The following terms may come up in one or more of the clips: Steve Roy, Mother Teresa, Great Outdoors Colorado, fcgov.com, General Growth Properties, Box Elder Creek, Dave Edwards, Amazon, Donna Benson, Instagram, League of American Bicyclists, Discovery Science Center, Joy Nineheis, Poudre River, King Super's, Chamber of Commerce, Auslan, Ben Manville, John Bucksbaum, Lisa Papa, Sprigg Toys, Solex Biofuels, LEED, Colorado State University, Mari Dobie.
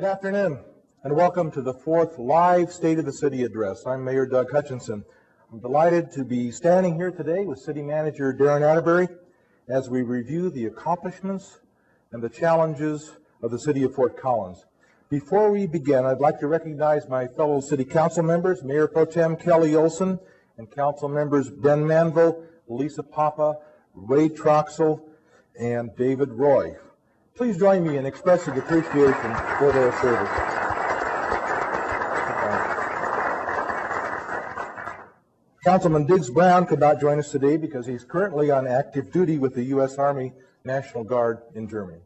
Good afternoon, and welcome to the fourth live State of the City address. I'm Mayor Doug Hutchinson. I'm delighted to be standing here today with City Manager Darren Atterbury as we review the accomplishments and the challenges of the City of Fort Collins. Before we begin, I'd like to recognize my fellow City Council members, Mayor Pro Tem Kelly Olson, and Council members Ben Manville, Lisa Papa, Ray Troxell, and David Roy. Please join me in expressing appreciation for their service. Councilman Diggs Brown could not join us today because he's currently on active duty with the U.S. Army National Guard in Germany.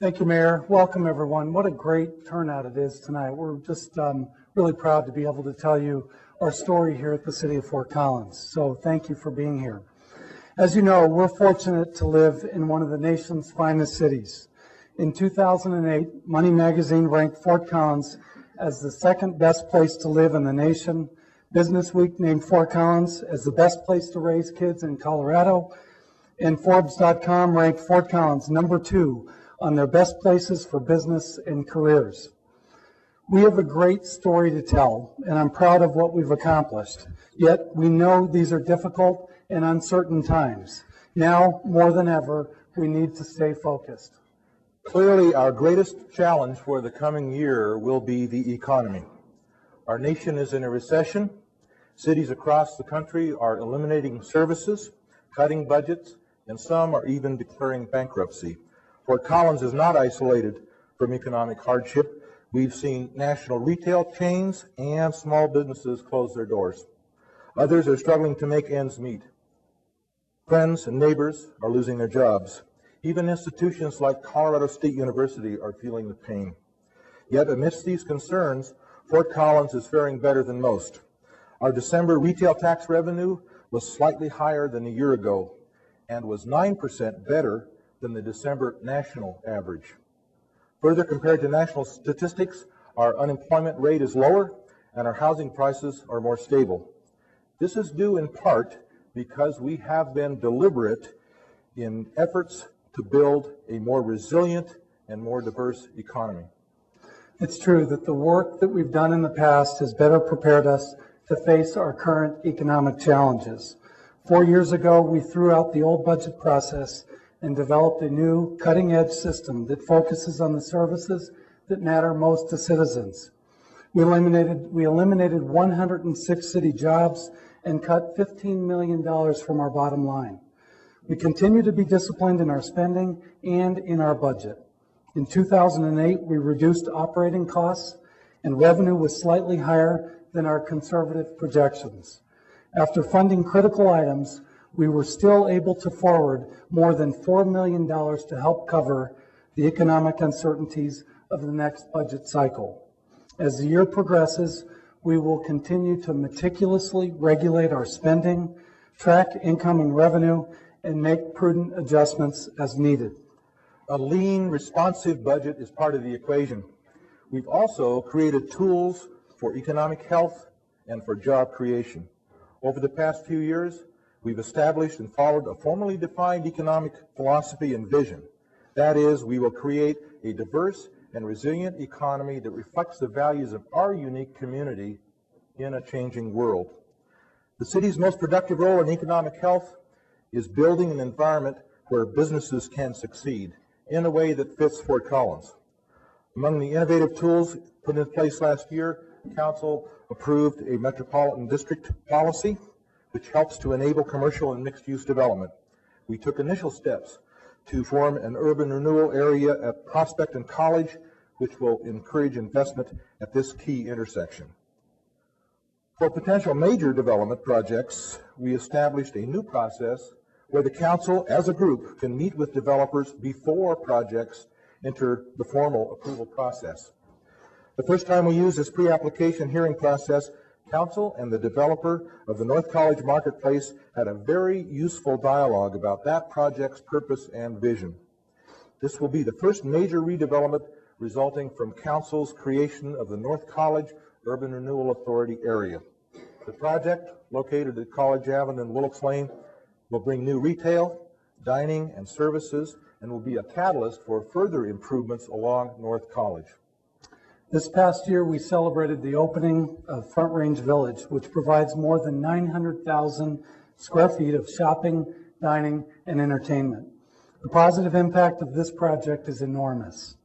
Thank you, Mayor. Welcome, everyone. What a great turnout it is tonight. We're just really proud to be able to tell you our story here at the City of Fort Collins. So thank you for being here. As you know, we're fortunate to live in one of the nation's finest cities. In 2008, Money Magazine ranked Fort Collins as the second best place to live in the nation. Business Week named Fort Collins as the best place to raise kids in Colorado. And Forbes.com ranked Fort Collins #2 on their best places for business and careers. We have a great story to tell, and I'm proud of what we've accomplished. Yet, we know these are difficult and uncertain times. Now, more than ever, we need to stay focused. Clearly, our greatest challenge for the coming year will be the economy. Our nation is in a recession. Cities across the country are eliminating services, cutting budgets, and some are even declaring bankruptcy. Fort Collins is not isolated from economic hardship. We've seen national retail chains and small businesses close their doors. Others are struggling to make ends meet. Friends and neighbors are losing their jobs. Even institutions like Colorado State University are feeling the pain. Yet amidst these concerns, Fort Collins is faring better than most. Our December retail tax revenue was slightly higher than a year ago and was 9% better than the December national average. Further, compared to national statistics, our unemployment rate is lower and our housing prices are more stable. This is due in part because we have been deliberate in efforts to build a more resilient and more diverse economy. It's true that the work that we've done in the past has better prepared us to face our current economic challenges. 4 years ago, we threw out the old budget process and developed a new cutting-edge system that focuses on the services that matter most to citizens. We eliminated 106 city jobs and cut $15 million from our bottom line. We continue to be disciplined in our spending and in our budget. In 2008, we reduced operating costs and revenue was slightly higher than our conservative projections. After funding critical items, we were still able to forward more than $4 million to help cover the economic uncertainties of the next budget cycle. As the year progresses, we will continue to meticulously regulate our spending, track incoming revenue, and make prudent adjustments as needed. A lean, responsive budget is part of the equation. We've also created tools for economic health and for job creation. Over the past few years, we've established and followed a formally defined economic philosophy and vision. That is, we will create a diverse and resilient economy that reflects the values of our unique community in a changing world. The city's most productive role in economic health is building an environment where businesses can succeed in a way that fits Fort Collins. Among the innovative tools put in place last year, Council approved a metropolitan district policy which helps to enable commercial and mixed-use development. We took initial steps to form an urban renewal area at Prospect and College, which will encourage investment at this key intersection. For potential major development projects, we established a new process where the council as a group can meet with developers before projects enter the formal approval process. The first time we used this pre-application hearing process, Council and the developer of the North College Marketplace had a very useful dialogue about that project's purpose and vision. This will be the first major redevelopment resulting from Council's creation of the North College Urban Renewal Authority area. The project, located at College Avenue and Willits Lane, will bring new retail, dining, and services, and will be a catalyst for further improvements along North College. This past year, we celebrated the opening of Front Range Village, which provides more than 900,000 square feet of shopping, dining, and entertainment. The positive impact of this project is enormous.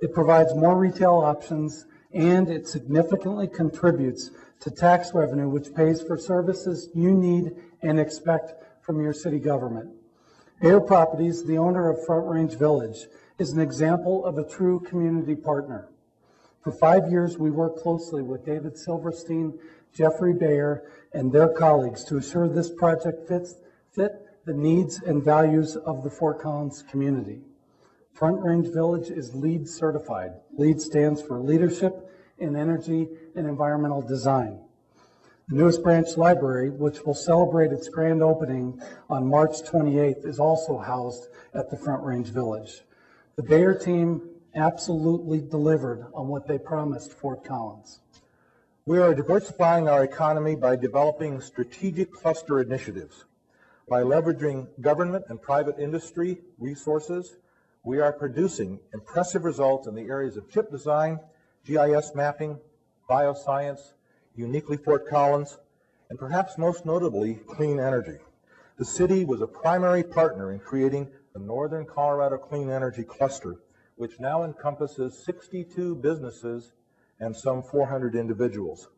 It provides more retail options, and it significantly contributes to tax revenue, which pays for services you need and expect from your city government. Bayer Properties, the owner of Front Range Village, is an example of a true community partner. For 5 years, we worked closely with David Silverstein, Jeffrey Bayer, and their colleagues to assure this project fit the needs and values of the Fort Collins community. Front Range Village is LEED certified. LEED stands for Leadership in Energy and Environmental Design. The newest branch library, which will celebrate its grand opening on March 28th, is also housed at the Front Range Village. The Bayer team absolutely delivered on what they promised Fort Collins. We are diversifying our economy by developing strategic cluster initiatives. By leveraging government and private industry resources, we are producing impressive results in the areas of chip design, GIS mapping, bioscience, uniquely Fort Collins, and perhaps most notably, clean energy. The city was a primary partner in creating the Northern Colorado Clean Energy Cluster, which now encompasses 62 businesses and some 400 individuals.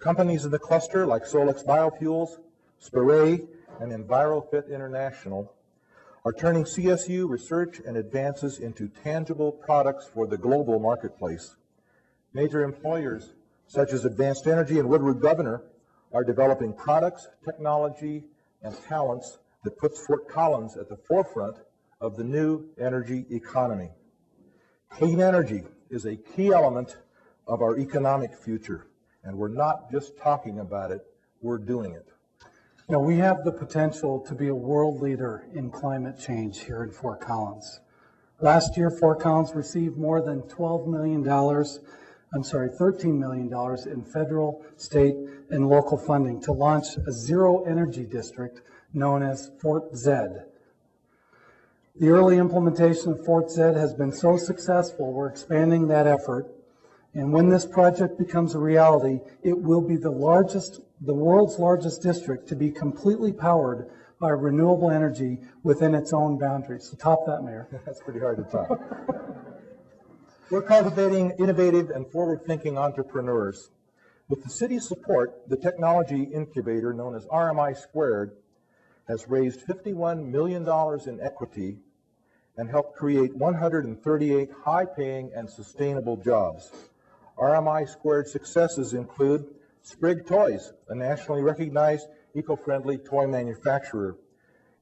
Companies in the cluster like Solex Biofuels, Spray, and EnviroFit International are turning CSU research and advances into tangible products for the global marketplace. Major employers such as Advanced Energy and Woodward Governor are developing products, technology, and talents that puts Fort Collins at the forefront of the new energy economy. Clean energy is a key element of our economic future, and we're not just talking about it, we're doing it. Now, we have the potential to be a world leader in climate change here in Fort Collins. Last year, Fort Collins received more than $13 million in federal, state, and local funding to launch a zero energy district known as Fort Zed. The early implementation of Fort Zed has been so successful, we're expanding that effort. And when this project becomes a reality, it will be the world's largest district to be completely powered by renewable energy within its own boundaries. So top that, Mayor. That's pretty hard to top. We're cultivating innovative and forward-thinking entrepreneurs. With the city's support, the technology incubator known as RMI Squared has raised $51 million in equity and helped create 138 high-paying and sustainable jobs. RMI Squared successes include Sprigg Toys, a nationally recognized eco-friendly toy manufacturer.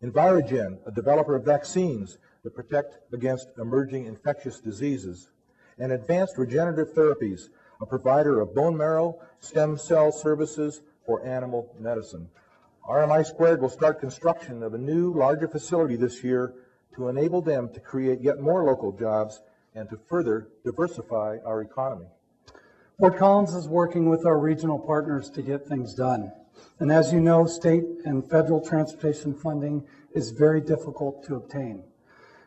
Envirogen, a developer of vaccines that protect against emerging infectious diseases. And Advanced Regenerative Therapies, a provider of bone marrow stem cell services for animal medicine. RMI Squared will start construction of a new, larger facility this year to enable them to create yet more local jobs and to further diversify our economy. Fort Collins is working with our regional partners to get things done. And as you know, state and federal transportation funding is very difficult to obtain.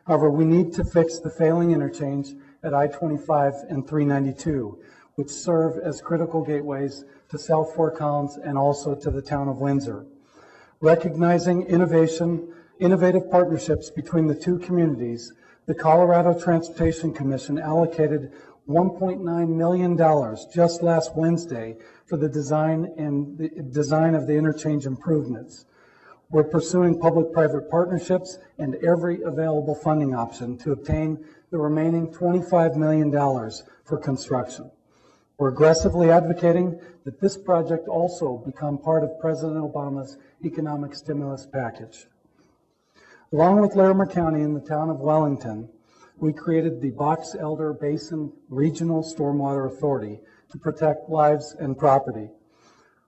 However, we need to fix the failing interchange at I-25 and 392, which serve as critical gateways to South Fort Collins and also to the town of Windsor. Recognizing innovative partnerships between the two communities, the Colorado Transportation Commission allocated $1.9 million just last Wednesday for the design of the interchange improvements. We're pursuing public-private partnerships and every available funding option to obtain the remaining $25 million for construction. We're aggressively advocating that this project also become part of President Obama's economic stimulus package. Along with Larimer County and the town of Wellington, we created the Box Elder Basin Regional Stormwater Authority to protect lives and property.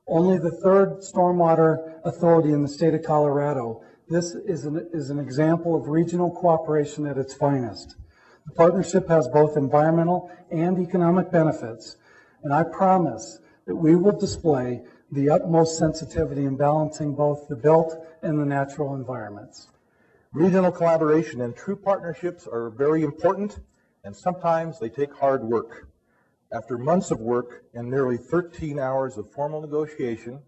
Only the third stormwater authority in the state of Colorado, this is an example of regional cooperation at its finest. The partnership has both environmental and economic benefits, and I promise that we will display the utmost sensitivity in balancing both the built and the natural environments. Regional collaboration and true partnerships are very important, and sometimes they take hard work. After months of work and nearly 13 hours of formal negotiation,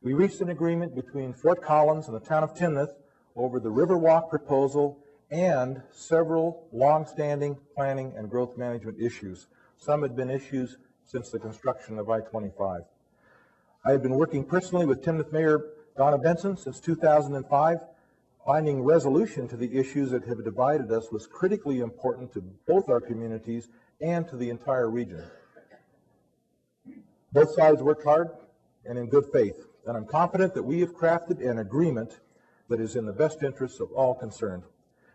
we reached an agreement between Fort Collins and the town of Timnath over the Riverwalk proposal and several long-standing planning and growth management issues. Some had been issues since the construction of I-25. I had been working personally with Timnath Mayor Donna Benson since 2005. Finding resolution to the issues that have divided us was critically important to both our communities and to the entire region. Both sides worked hard and in good faith, and I'm confident that we have crafted an agreement that is in the best interests of all concerned.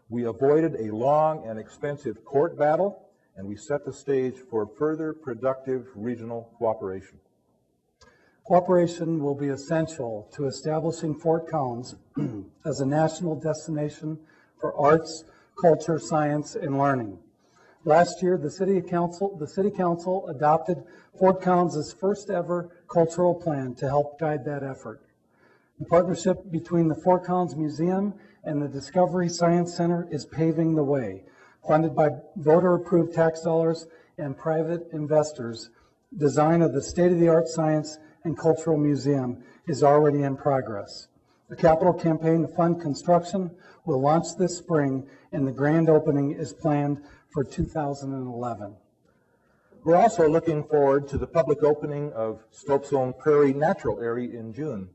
We avoided a long and expensive court battle, and we set the stage for further productive regional cooperation. Cooperation will be essential to establishing Fort Collins as a national destination for arts, culture, science, and learning. Last year, the City Council adopted Fort Collins' first ever cultural plan to help guide that effort. The partnership between the Fort Collins Museum and the Discovery Science Center is paving the way, funded by voter-approved tax dollars and private investors. Design of the state-of-the-art science and cultural museum is already in progress. The capital campaign to fund construction will launch this spring, and the grand opening is planned for 2011. We're also looking forward to the public opening of Soapstone Prairie Natural Area in June.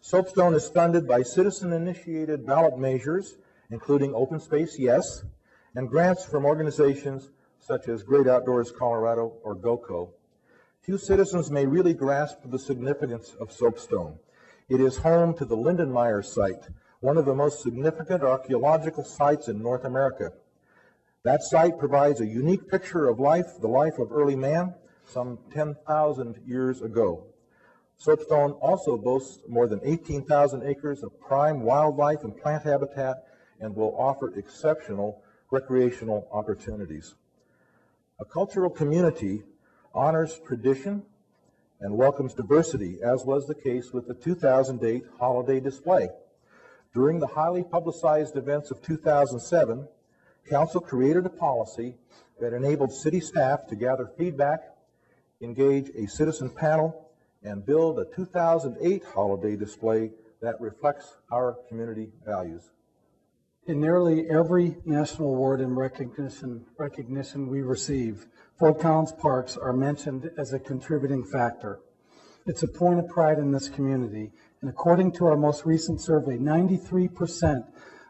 Soapstone is funded by citizen-initiated ballot measures, including Open Space Yes, and grants from organizations such as Great Outdoors Colorado or GOCO. Few citizens may really grasp the significance of Soapstone. It is home to the Lindenmeyer site, one of the most significant archaeological sites in North America. That site provides a unique picture of life, the life of early man, some 10,000 years ago. Soapstone also boasts more than 18,000 acres of prime wildlife and plant habitat and will offer exceptional recreational opportunities. A cultural community honors tradition and welcomes diversity, as was the case with the 2008 holiday display. During the highly publicized events of 2007, Council created a policy that enabled city staff to gather feedback, engage a citizen panel, and build a 2008 holiday display that reflects our community values. In nearly every national award and recognition we receive, Fort Collins parks are mentioned as a contributing factor. It's a point of pride in this community, and according to our most recent survey, 93%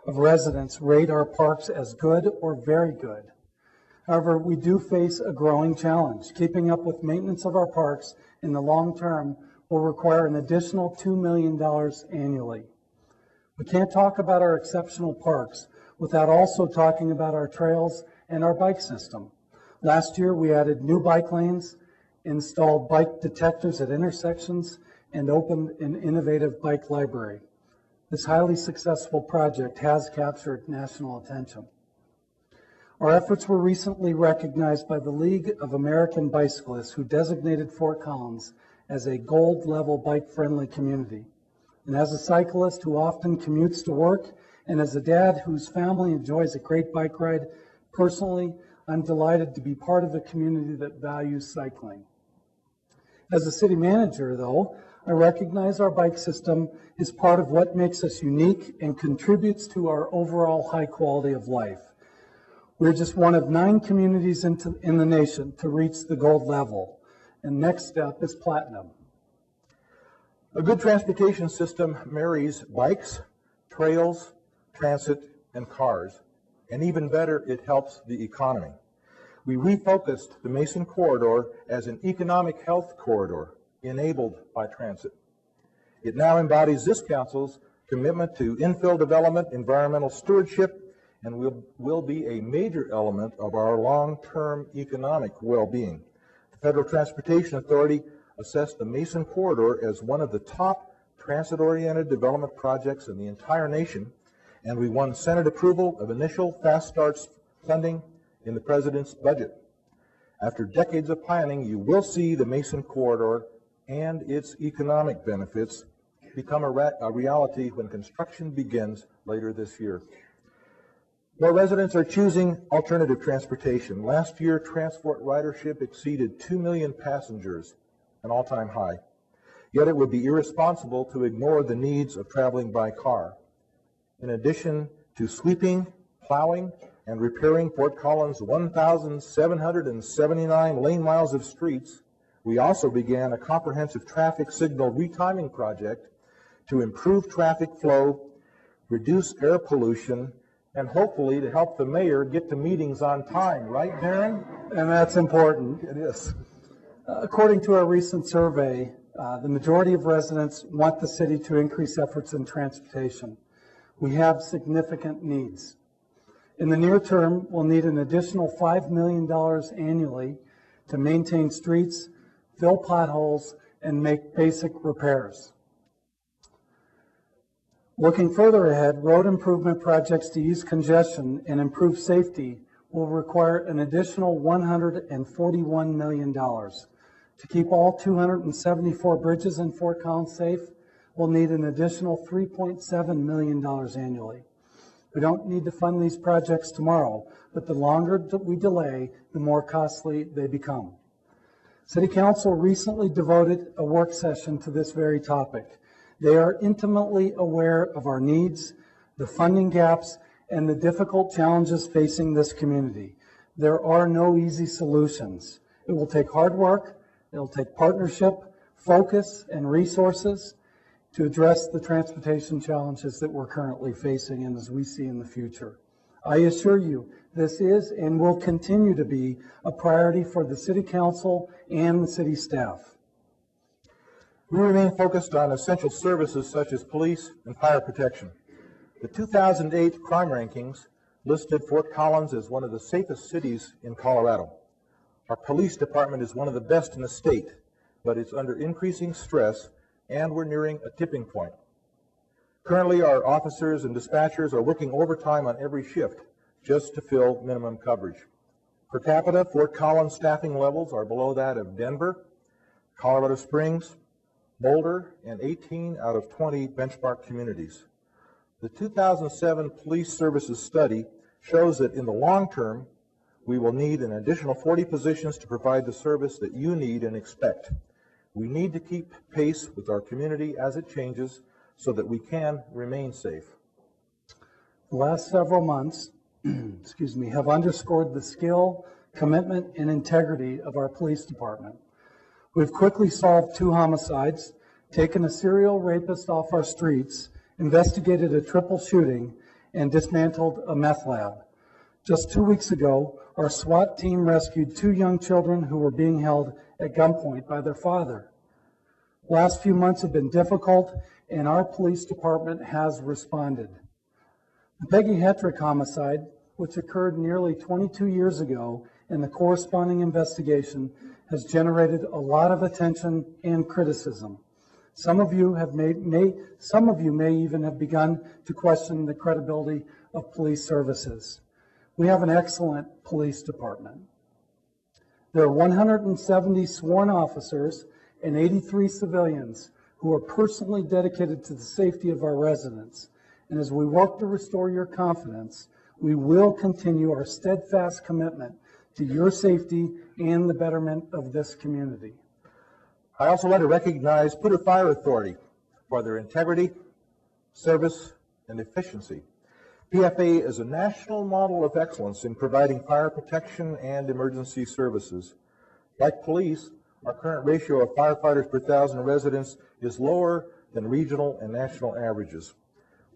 of residents rate our parks as good or very good. However, we do face a growing challenge. Keeping up with maintenance of our parks in the long term will require an additional $2 million annually. We can't talk about our exceptional parks without also talking about our trails and our bike system. Last year, we added new bike lanes, installed bike detectors at intersections, and opened an innovative bike library. This highly successful project has captured national attention. Our efforts were recently recognized by the League of American Bicyclists, who designated Fort Collins as a gold-level bike-friendly community. And as a cyclist who often commutes to work, and as a dad whose family enjoys a great bike ride, personally, I'm delighted to be part of a community that values cycling. As a city manager, though, I recognize our bike system is part of what makes us unique and contributes to our overall high quality of life. We're just one of 9 communities in the nation to reach the gold level, and next step is platinum. A good transportation system marries bikes, trails, transit, and cars. And even better, it helps the economy. We refocused the Mason Corridor as an economic health corridor enabled by transit. It now embodies this council's commitment to infill development, environmental stewardship, and will be a major element of our long-term economic well-being. The Federal Transportation Authority assessed the Mason Corridor as one of the top transit-oriented development projects in the entire nation, and we won Senate approval of initial Fast Start funding in the President's budget. After decades of planning, you will see the Mason Corridor and its economic benefits become a reality when construction begins later this year. More residents are choosing alternative transportation. Last year, transport ridership exceeded 2 million passengers, an all-time high. Yet it would be irresponsible to ignore the needs of traveling by car. In addition to sweeping, plowing, and repairing Fort Collins' 1,779 lane miles of streets, we also began a comprehensive traffic signal retiming project to improve traffic flow, reduce air pollution, and hopefully to help the mayor get to meetings on time, right, Darren? And that's important, it is. According to our recent survey, the majority of residents want the city to increase efforts in transportation. We have significant needs. In the near term, we'll need an additional $5 million annually to maintain streets, fill potholes, and make basic repairs. Looking further ahead, road improvement projects to ease congestion and improve safety will require an additional $141 million. To keep all 274 bridges in Fort Collins safe, we'll need an additional $3.7 million annually. We don't need to fund these projects tomorrow, but the longer we delay, the more costly they become. City Council recently devoted a work session to this very topic. They are intimately aware of our needs, the funding gaps, and the difficult challenges facing this community. There are no easy solutions. It will take hard work, it will take partnership, focus, and resources to address the transportation challenges that we're currently facing and as we see in the future. I assure you, this is and will continue to be a priority for the City Council and the city staff. We remain focused on essential services such as police and fire protection. The 2008 crime rankings listed Fort Collins as one of the safest cities in Colorado. Our police department is one of the best in the state, but it's under increasing stress and we're nearing a tipping point. Currently, our officers and dispatchers are working overtime on every shift just to fill minimum coverage. Per capita, Fort Collins staffing levels are below that of Denver, Colorado Springs, Boulder, and 18 out of 20 benchmark communities. The 2007 Police Services Study shows that in the long term, we will need an additional 40 positions to provide the service that you need and expect. We need to keep pace with our community as it changes so that we can remain safe. The last several months, excuse me, have underscored the skill, commitment, and integrity of our police department. We've quickly solved 2 homicides, taken a serial rapist off our streets, investigated a triple shooting, and dismantled a meth lab. Just 2 weeks ago, our SWAT team rescued 2 young children who were being held at gunpoint by their father. Last few months have been difficult, and our police department has responded. The Peggy Hetrick homicide, which occurred nearly 22 years ago, and the corresponding investigation has generated a lot of attention and criticism. Some of you have may even have begun to question the credibility of police services. We have an excellent police department. There are 170 sworn officers and 83 civilians who are personally dedicated to the safety of our residents. And as we work to restore your confidence, we will continue our steadfast commitment to your safety and the betterment of this community. I also want to recognize Poudre Fire Authority for their integrity, service, and efficiency. PFA is a national model of excellence in providing fire protection and emergency services. Like police, our current ratio of firefighters per thousand residents is lower than regional and national averages.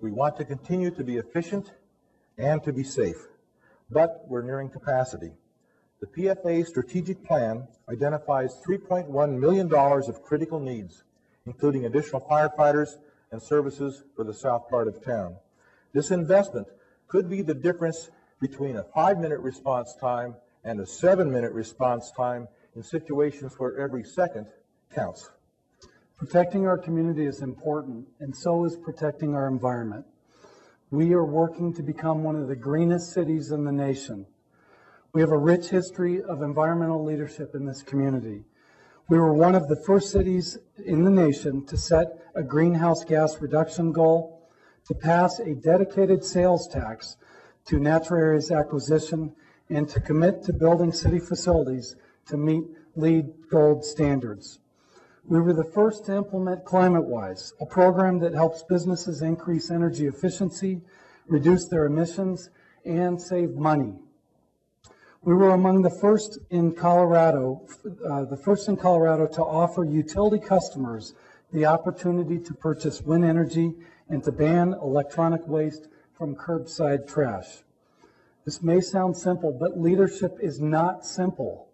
We want to continue to be efficient and to be safe, but we're nearing capacity. The PFA strategic plan identifies $3.1 million of critical needs, including additional firefighters and services for the south part of town. This investment could be the difference between a 5-minute response time and a 7-minute response time in situations where every second counts. Protecting our community is important, and so is protecting our environment. We are working to become one of the greenest cities in the nation. We have a rich history of environmental leadership in this community. We were one of the first cities in the nation to set a greenhouse gas reduction goal, to pass a dedicated sales tax to natural areas acquisition, and to commit to building city facilities to meet LEED Gold standards. We were the first to implement ClimateWise, a program that helps businesses increase energy efficiency, reduce their emissions, and save money. We were among the first in Colorado, to offer utility customers the opportunity to purchase wind energy and to ban electronic waste from curbside trash. This may sound simple, but leadership is not simple.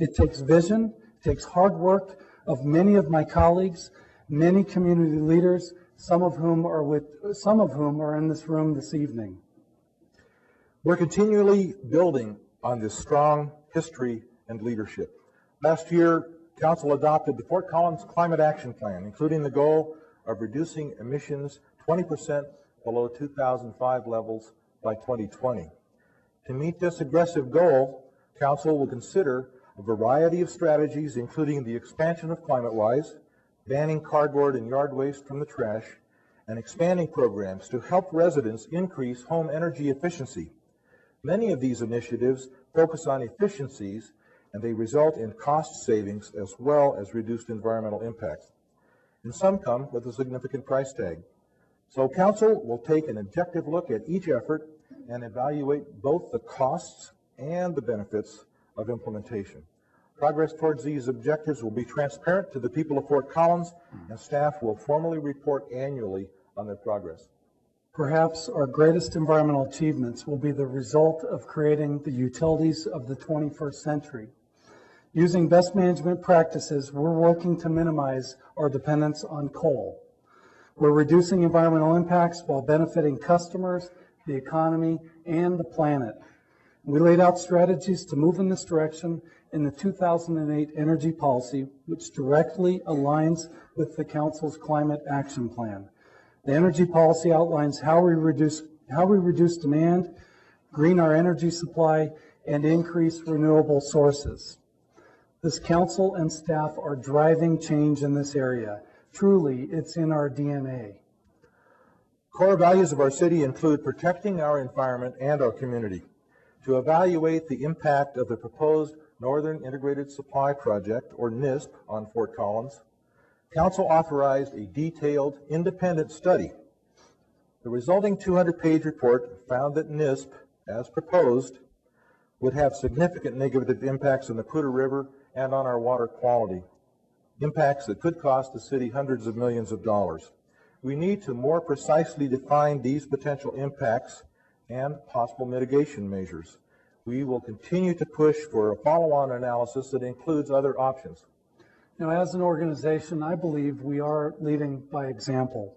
It takes vision, it takes hard work of many of my colleagues, many community leaders, some of whom are in this room this evening. We're continually building on this strong history and leadership. Last year, Council adopted the Fort Collins Climate Action Plan, including the goal of reducing emissions 20% below 2005 levels by 2020. To meet this aggressive goal, Council will consider a variety of strategies, including the expansion of ClimateWise, banning cardboard and yard waste from the trash, and expanding programs to help residents increase home energy efficiency. Many of these initiatives focus on efficiencies, and they result in cost savings as well as reduced environmental impacts. And some come with a significant price tag. So Council will take an objective look at each effort and evaluate both the costs and the benefits of implementation. Progress towards these objectives will be transparent to the people of Fort Collins, and staff will formally report annually on their progress. Perhaps our greatest environmental achievements will be the result of creating the utilities of the 21st century. Using best management practices, we're working to minimize our dependence on coal. We're reducing environmental impacts while benefiting customers, the economy, and the planet. We laid out strategies to move in this direction in the 2008 energy policy, which directly aligns with the Council's Climate Action Plan. The energy policy outlines how we reduce demand, green our energy supply, and increase renewable sources. This Council and staff are driving change in this area. Truly, it's in our DNA. Core values of our city include protecting our environment and our community. To evaluate the impact of the proposed Northern Integrated Supply Project, or NISP, on Fort Collins, Council authorized a detailed independent study. The resulting 200-page report found that NISP, as proposed, would have significant negative impacts on the Poudre River and on our water quality, impacts that could cost the city hundreds of millions of dollars. We need to more precisely define these potential impacts and possible mitigation measures. We will continue to push for a follow-on analysis that includes other options. Now, as an organization, I believe we are leading by example.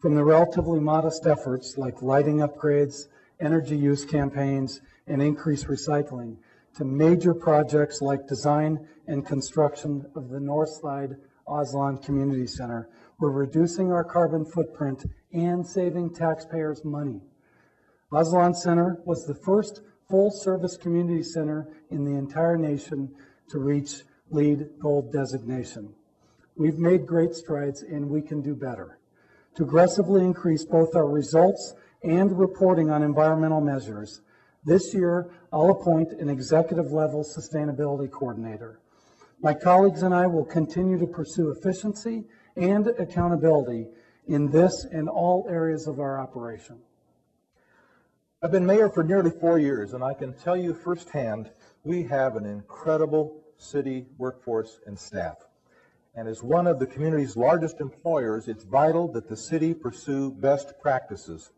From the relatively modest efforts like lighting upgrades, energy use campaigns, and increased recycling, to major projects like design and construction of the Northside Auslan Community Center, we're reducing our carbon footprint and saving taxpayers money. Auslan Center was the first full-service community center in the entire nation to reach LEED Gold designation. We've made great strides, and we can do better. To aggressively increase both our results and reporting on environmental measures, this year I'll appoint an executive-level sustainability coordinator. My colleagues and I will continue to pursue efficiency and accountability in this and all areas of our operation. I've been mayor for nearly 4 years, and I can tell you firsthand, we have an incredible city workforce and staff. And as one of the community's largest employers, it's vital that the city pursue best practices.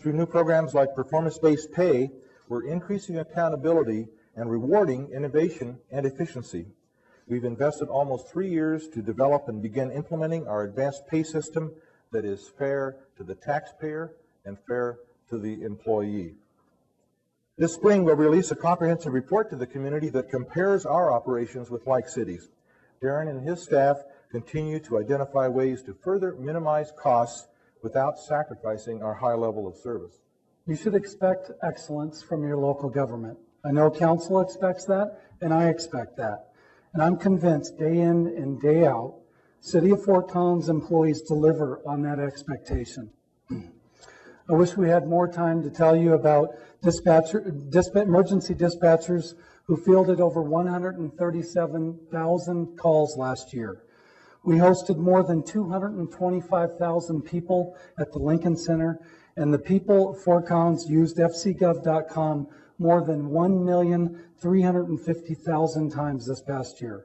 Through new programs like performance-based pay, we're increasing accountability and rewarding innovation and efficiency. We've invested almost 3 years to develop and begin implementing our advanced pay system that is fair to the taxpayer and fair to the employee. This spring, we'll release a comprehensive report to the community that compares our operations with like cities. Darren and his staff continue to identify ways to further minimize costs without sacrificing our high level of service. You should expect excellence from your local government. I know Council expects that, and I expect that. And I'm convinced day in and day out, City of Fort Collins employees deliver on that expectation. I wish we had more time to tell you about emergency dispatchers who fielded over 137,000 calls last year. We hosted more than 225,000 people at the Lincoln Center, and the people of Fort Collins used fcgov.com more than 1,350,000 times this past year.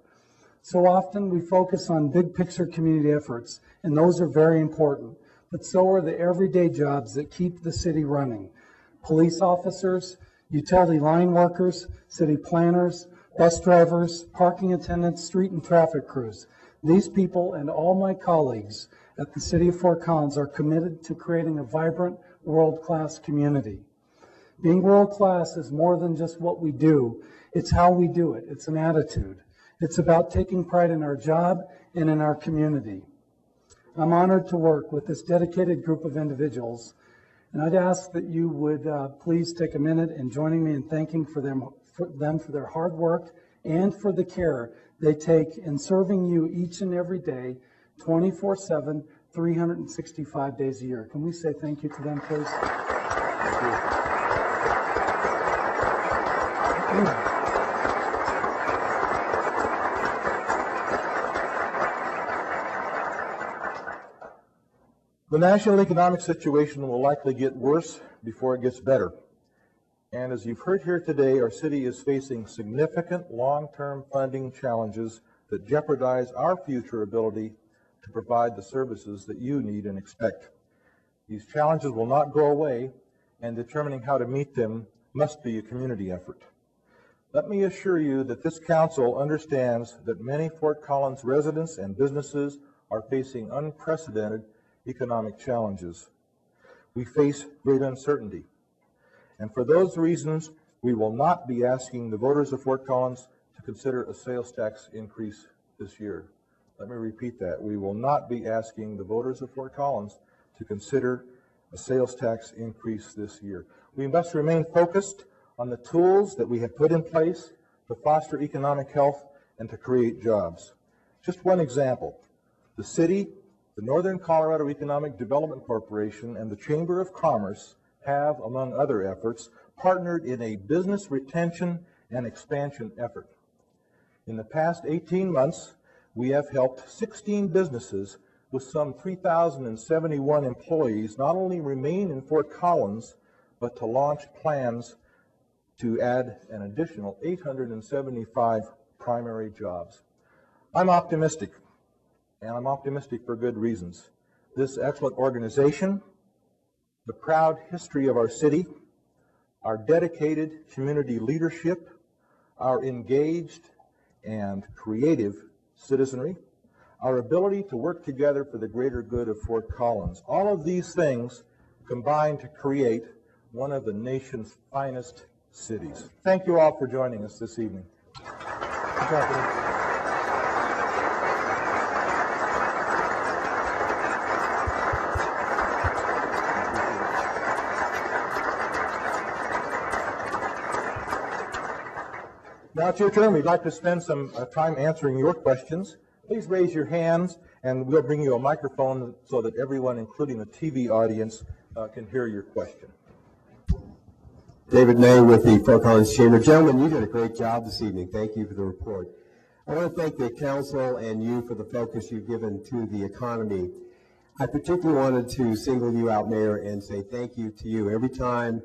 So often we focus on big picture community efforts, and those are very important, but so are the everyday jobs that keep the city running. Police officers, utility line workers, city planners, bus drivers, parking attendants, street and traffic crews. These people and all my colleagues at the City of Fort Collins are committed to creating a vibrant, world-class community. Being world-class is more than just what we do, it's how we do it, it's an attitude. It's about taking pride in our job and in our community. I'm honored to work with this dedicated group of individuals, and I'd ask that you would please take a minute in joining me in thanking them for their hard work and for the care they take in serving you each and every day, 24/7, 365 days a year. Can we say thank you to them, please? Thank you. The national economic situation will likely get worse before it gets better. And as you've heard here today, our city is facing significant long-term funding challenges that jeopardize our future ability to provide the services that you need and expect. These challenges will not go away, and determining how to meet them must be a community effort. Let me assure you that this council understands that many Fort Collins residents and businesses are facing unprecedented economic challenges. We face great uncertainty. And for those reasons, we will not be asking the voters of Fort Collins to consider a sales tax increase this year. Let me repeat that. We will not be asking the voters of Fort Collins to consider a sales tax increase this year. We must remain focused on the tools that we have put in place to foster economic health and to create jobs. Just one example, the city, the Northern Colorado Economic Development Corporation, and the Chamber of Commerce have, among other efforts, partnered in a business retention and expansion effort. In the past 18 months, we have helped 16 businesses with some 3,071 employees not only remain in Fort Collins, but to launch plans to add an additional 875 primary jobs. I'm optimistic for good reasons. This excellent organization, the proud history of our city, our dedicated community leadership, our engaged and creative citizenry, our ability to work together for the greater good of Fort Collins. All of these things combine to create one of the nation's finest cities. Thank you all for joining us this evening. Now it's your turn. We'd like to spend some time answering your questions. Please raise your hands, and we'll bring you a microphone so that everyone, including the TV audience, can hear your question. David May with the Fort Collins Chamber. Gentlemen, you did a great job this evening. Thank you for the report. I want to thank the council and you for the focus you've given to the economy. I particularly wanted to single you out, Mayor, and say thank you to you. Every time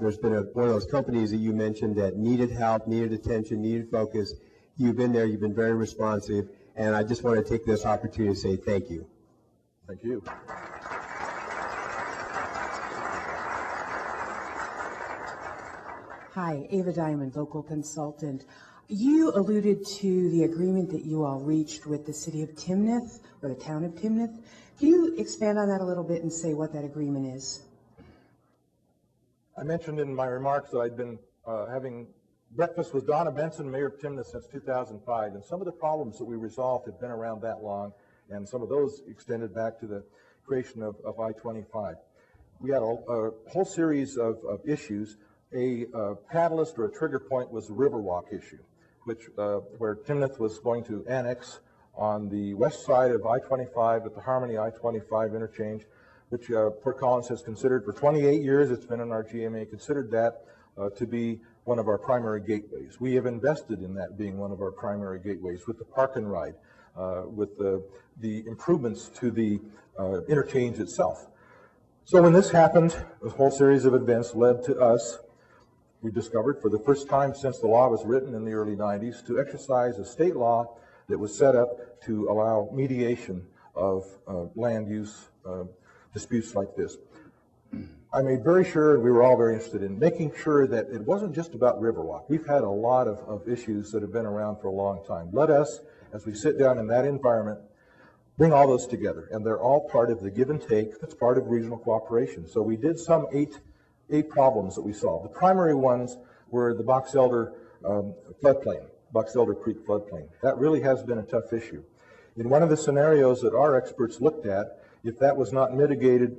there's been one of those companies that you mentioned that needed help, needed attention, needed focus. You've been there, you've been very responsive, and I just want to take this opportunity to say thank you. Thank you. Hi, Ava Diamond, local consultant. You alluded to the agreement that you all reached with the city of Timnath, or the town of Timnath. Can you expand on that a little bit and say what that agreement is? I mentioned in my remarks that I'd been having breakfast with Donna Benson, Mayor of Timnath, since 2005, and some of the problems that we resolved have been around that long, and some of those extended back to the creation of I-25. We had a whole series of issues. A catalyst or a trigger point was the Riverwalk issue, which where Timnath was going to annex on the west side of I-25 at the Harmony I-25 interchange. which Port Collins has considered for 28 years. It's been in our GMA, considered that to be one of our primary gateways. We have invested in that being one of our primary gateways with the park and ride, with the improvements to the interchange itself. So when this happened, a whole series of events led to us, we discovered for the first time since the law was written in the early 90s, to exercise a state law that was set up to allow mediation of land use disputes like this. I made very sure, and we were all very interested in making sure that it wasn't just about Riverwalk. We've had a lot of issues that have been around for a long time. Let us, as we sit down in that environment, bring all those together, and they're all part of the give and take that's part of regional cooperation. So we did some eight problems that we solved. The primary ones were the Box Elder floodplain, Box Elder Creek floodplain. That really has been a tough issue. In one of the scenarios that our experts looked at, if that was not mitigated,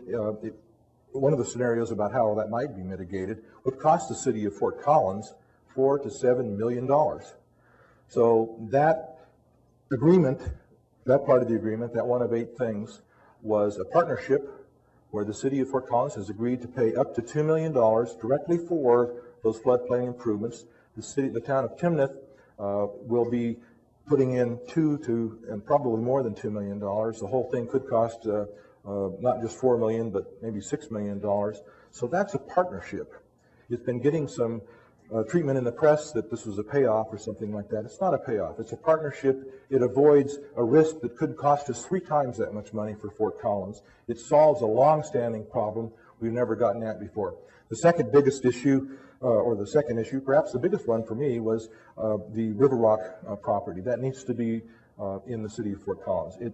one of the scenarios about how that might be mitigated would cost the city of Fort Collins $4 to $7 million. So that agreement, that part of the agreement, that one of eight things, was a partnership where the city of Fort Collins has agreed to pay up to $2 million directly for those floodplain improvements. The town of Timnath will be putting in and probably more than $2 million. The whole thing could cost not just $4 million, but maybe $6 million. So that's a partnership. It's been getting some treatment in the press that this was a payoff or something like that. It's not a payoff. It's a partnership. It avoids a risk that could cost us 3 times that much money for Fort Collins. It solves a long-standing problem we've never gotten at before. The second biggest issue, perhaps the biggest one for me, was the Riverwalk property. That needs to be in the city of Fort Collins. It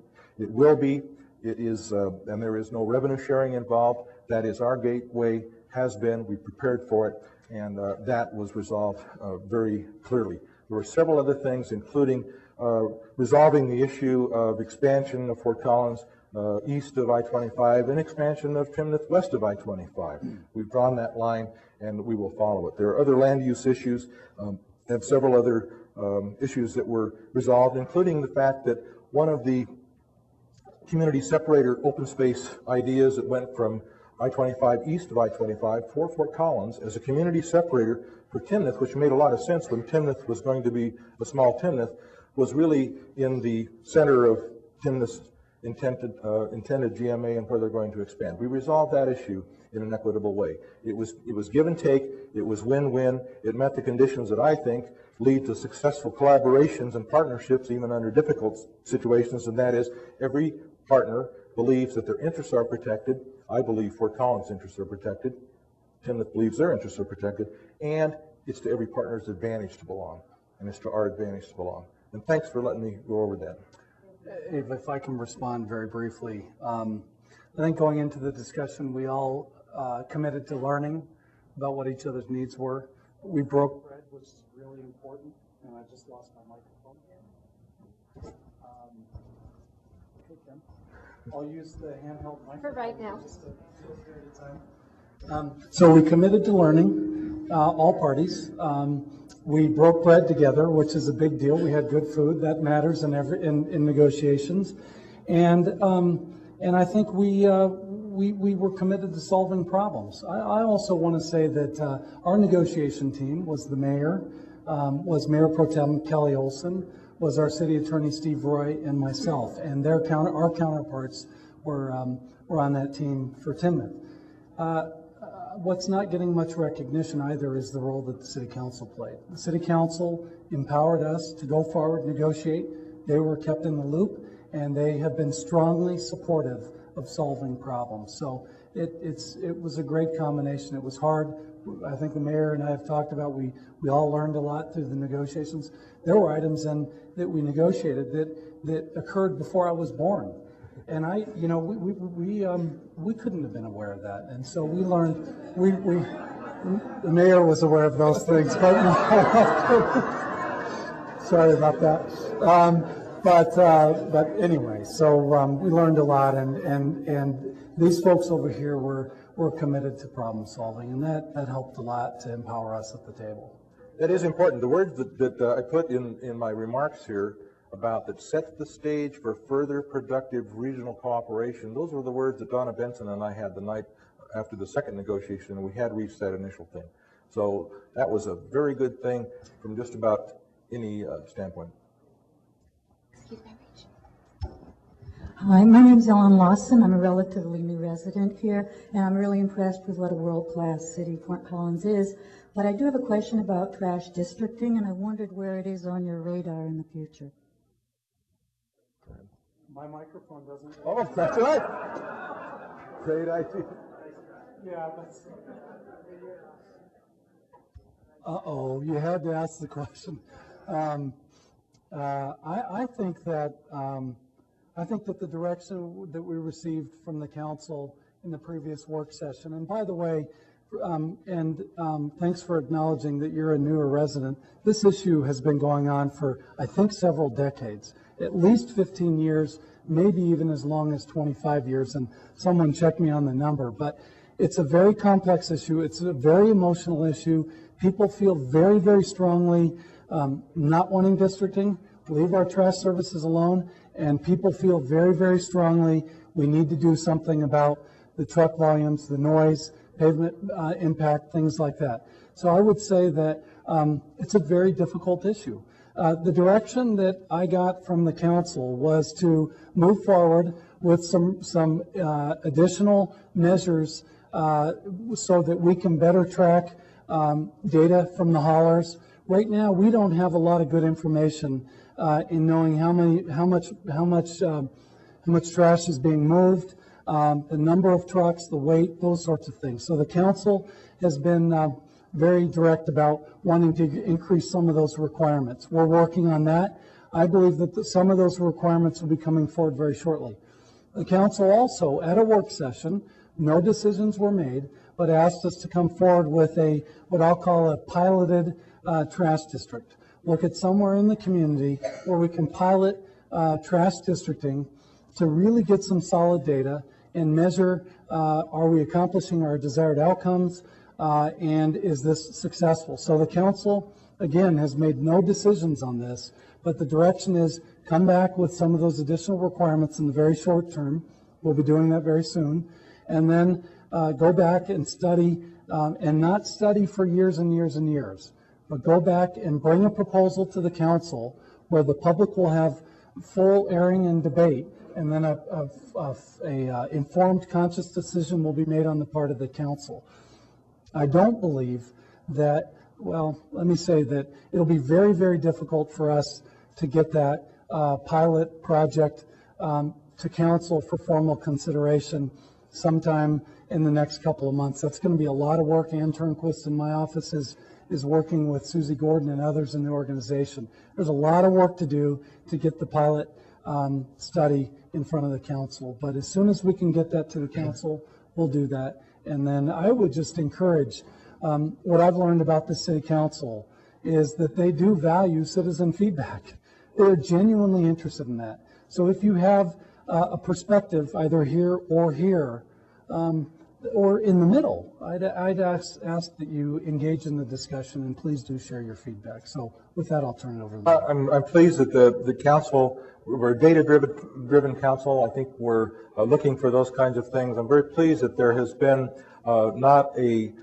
will be. It is, and there is no revenue sharing involved. That is our gateway, has been, we prepared for it, and that was resolved very clearly. There were several other things, including resolving the issue of expansion of Fort Collins east of I-25 and expansion of Timnath west of I-25. We've drawn that line and we will follow it. There are other land use issues and several other issues that were resolved, including the fact that one of the community separator open space ideas that went from I-25 east of I-25 for Fort Collins as a community separator for Timnath, which made a lot of sense when Timnath was going to be a small Timnath, was really in the center of Timnath's intended GMA and where they're going to expand. We resolved that issue in an equitable way. It was give and take. It was win-win. It met the conditions that I think lead to successful collaborations and partnerships even under difficult situations, and that is every partner believes that their interests are protected. I believe Fort Collins' interests are protected. Timnath believes their interests are protected. And it's to every partner's advantage to belong. And it's to our advantage to belong. And thanks for letting me go over that. If I can respond very briefly. I think going into the discussion, we all committed to learning about what each other's needs were. We broke bread, which is really important. And I just lost my microphone. I'll use the handheld microphone for right now. So we committed to learning, all parties. We broke bread together, which is a big deal. We had good food. That matters in negotiations, and I think we were committed to solving problems. I also want to say that our negotiation team was the mayor, was Mayor Pro Tem Kelly Olson, was our city attorney, Steve Roy, and myself, and our counterparts were on that team for Timnath. What's not getting much recognition either is the role that the city council played. The city council empowered us to go forward, negotiate. They were kept in the loop, and they have been strongly supportive of solving problems. So it was a great combination. It was hard. I think the mayor and I have talked about, we all learned a lot through the negotiations. There were items that we negotiated that occurred before I was born. And we couldn't have been aware of that. And so we learned, the mayor was aware of those things, but sorry about that. But anyway, so we learned a lot, and these folks over here were committed to problem solving, and that helped a lot to empower us at the table. That is important. The words that I put in my remarks here about that sets the stage for further productive regional cooperation. Those were the words that Donna Benson and I had the night after the second negotiation, and we had reached that initial thing. So that was a very good thing from just about any standpoint. Excuse my reach. Hi, my name is Ellen Lawson. I'm a relatively new resident here, and I'm really impressed with what a world-class city Fort Collins is. But I do have a question about trash districting, and I wondered where it is on your radar in the future. My microphone doesn't. Oh, that's right. Great idea. Yeah, that's. Uh-oh, you had to ask the question. I think that the direction that we received from the council in the previous work session, and by the way, thanks for acknowledging that you're a newer resident. This issue has been going on for, I think, several decades, at least 15 years, maybe even as long as 25 years, and someone check me on the number, but it's a very complex issue. It's a very emotional issue. People feel very, very strongly not wanting districting, leave our trash services alone, and people feel very, very strongly we need to do something about the truck volumes, the noise, pavement impact, things like that. So I would say that it's a very difficult issue. The direction that I got from the council was to move forward with some additional measures so that we can better track data from the haulers. Right now, we don't have a lot of good information in knowing how much trash is being moved, the number of trucks, the weight, those sorts of things. So the council has been very direct about wanting to increase some of those requirements. We're working on that. I believe that some of those requirements will be coming forward very shortly. The council also, at a work session, no decisions were made, but asked us to come forward with a, what I'll call a piloted trash district. Look at somewhere in the community where we can pilot trash districting to really get some solid data and measure, are we accomplishing our desired outcomes, and is this successful? So the council, again, has made no decisions on this, but the direction is come back with some of those additional requirements in the very short term. We'll be doing that very soon. And then go back and study, and not study for years and years and years, but go back and bring a proposal to the council where the public will have full airing and debate, and then a informed, conscious decision will be made on the part of the council. I don't believe that, well, let me say that it'll be very, very difficult for us to get that pilot project to council for formal consideration sometime in the next couple of months. That's going to be a lot of work. Ann Turnquist in my office is working with Susie Gordon and others in the organization. There's a lot of work to do to get the pilot study in front of the council. But as soon as we can get that to the council, we'll do that. And then I would just encourage, what I've learned about the city council is that they do value citizen feedback. They're genuinely interested in that. So if you have a perspective either here, or in the middle, I'd ask that you engage in the discussion, and please do share your feedback. So with that, I'll turn it over to you. I'm pleased that the council, we're a data-driven council. I think we're looking for those kinds of things. I'm very pleased that there has been not a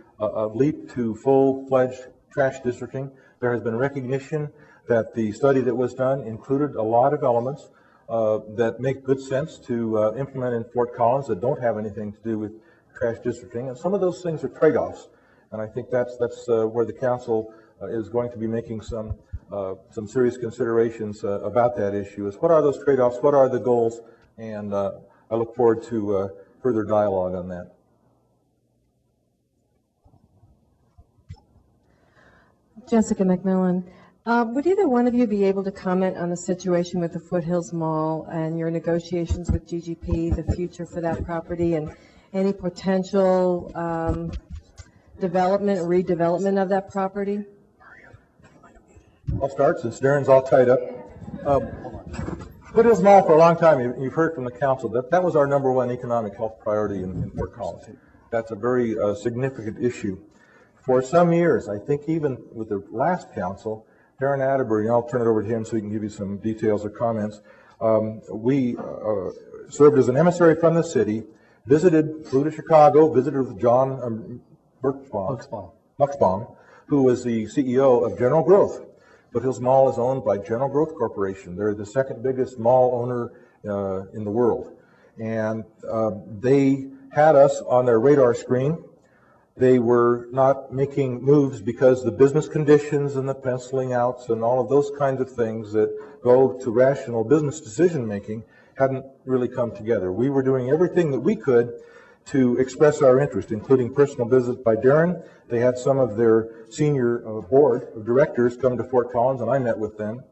leap to full-fledged trash districting. There has been recognition that the study that was done included a lot of elements that make good sense to implement in Fort Collins that don't have anything to do with trash districting, and some of those things are trade-offs, and I think that's where the council is going to be making some serious considerations about that issue. Is what are those trade-offs? What are the goals? And I look forward to further dialogue on that. Jessica McMillan. Would either one of you be able to comment on the situation with the Foothills Mall and your negotiations with GGP, the future for that property, and any potential development, redevelopment of that property? I'll start since Darren's all tied up. Foothills Mall, for a long time, you've heard from the council that that was our number one economic health priority in Fort Collins. That's a very significant issue. For some years, I think even with the last council, Darren Atterbury, and I'll turn it over to him so he can give you some details or comments. We served as an emissary from the city, flew to Chicago, visited with John Bucksbaum, who was the CEO of General Growth. Foothills Mall is owned by General Growth Corporation. They're the second biggest mall owner in the world. And they had us on their radar screen. They were not making moves because the business conditions and the penciling outs and all of those kinds of things that go to rational business decision making hadn't really come together. We were doing everything that we could to express our interest, including personal visits by Darren. They had some of their senior board of directors come to Fort Collins, and I met with them.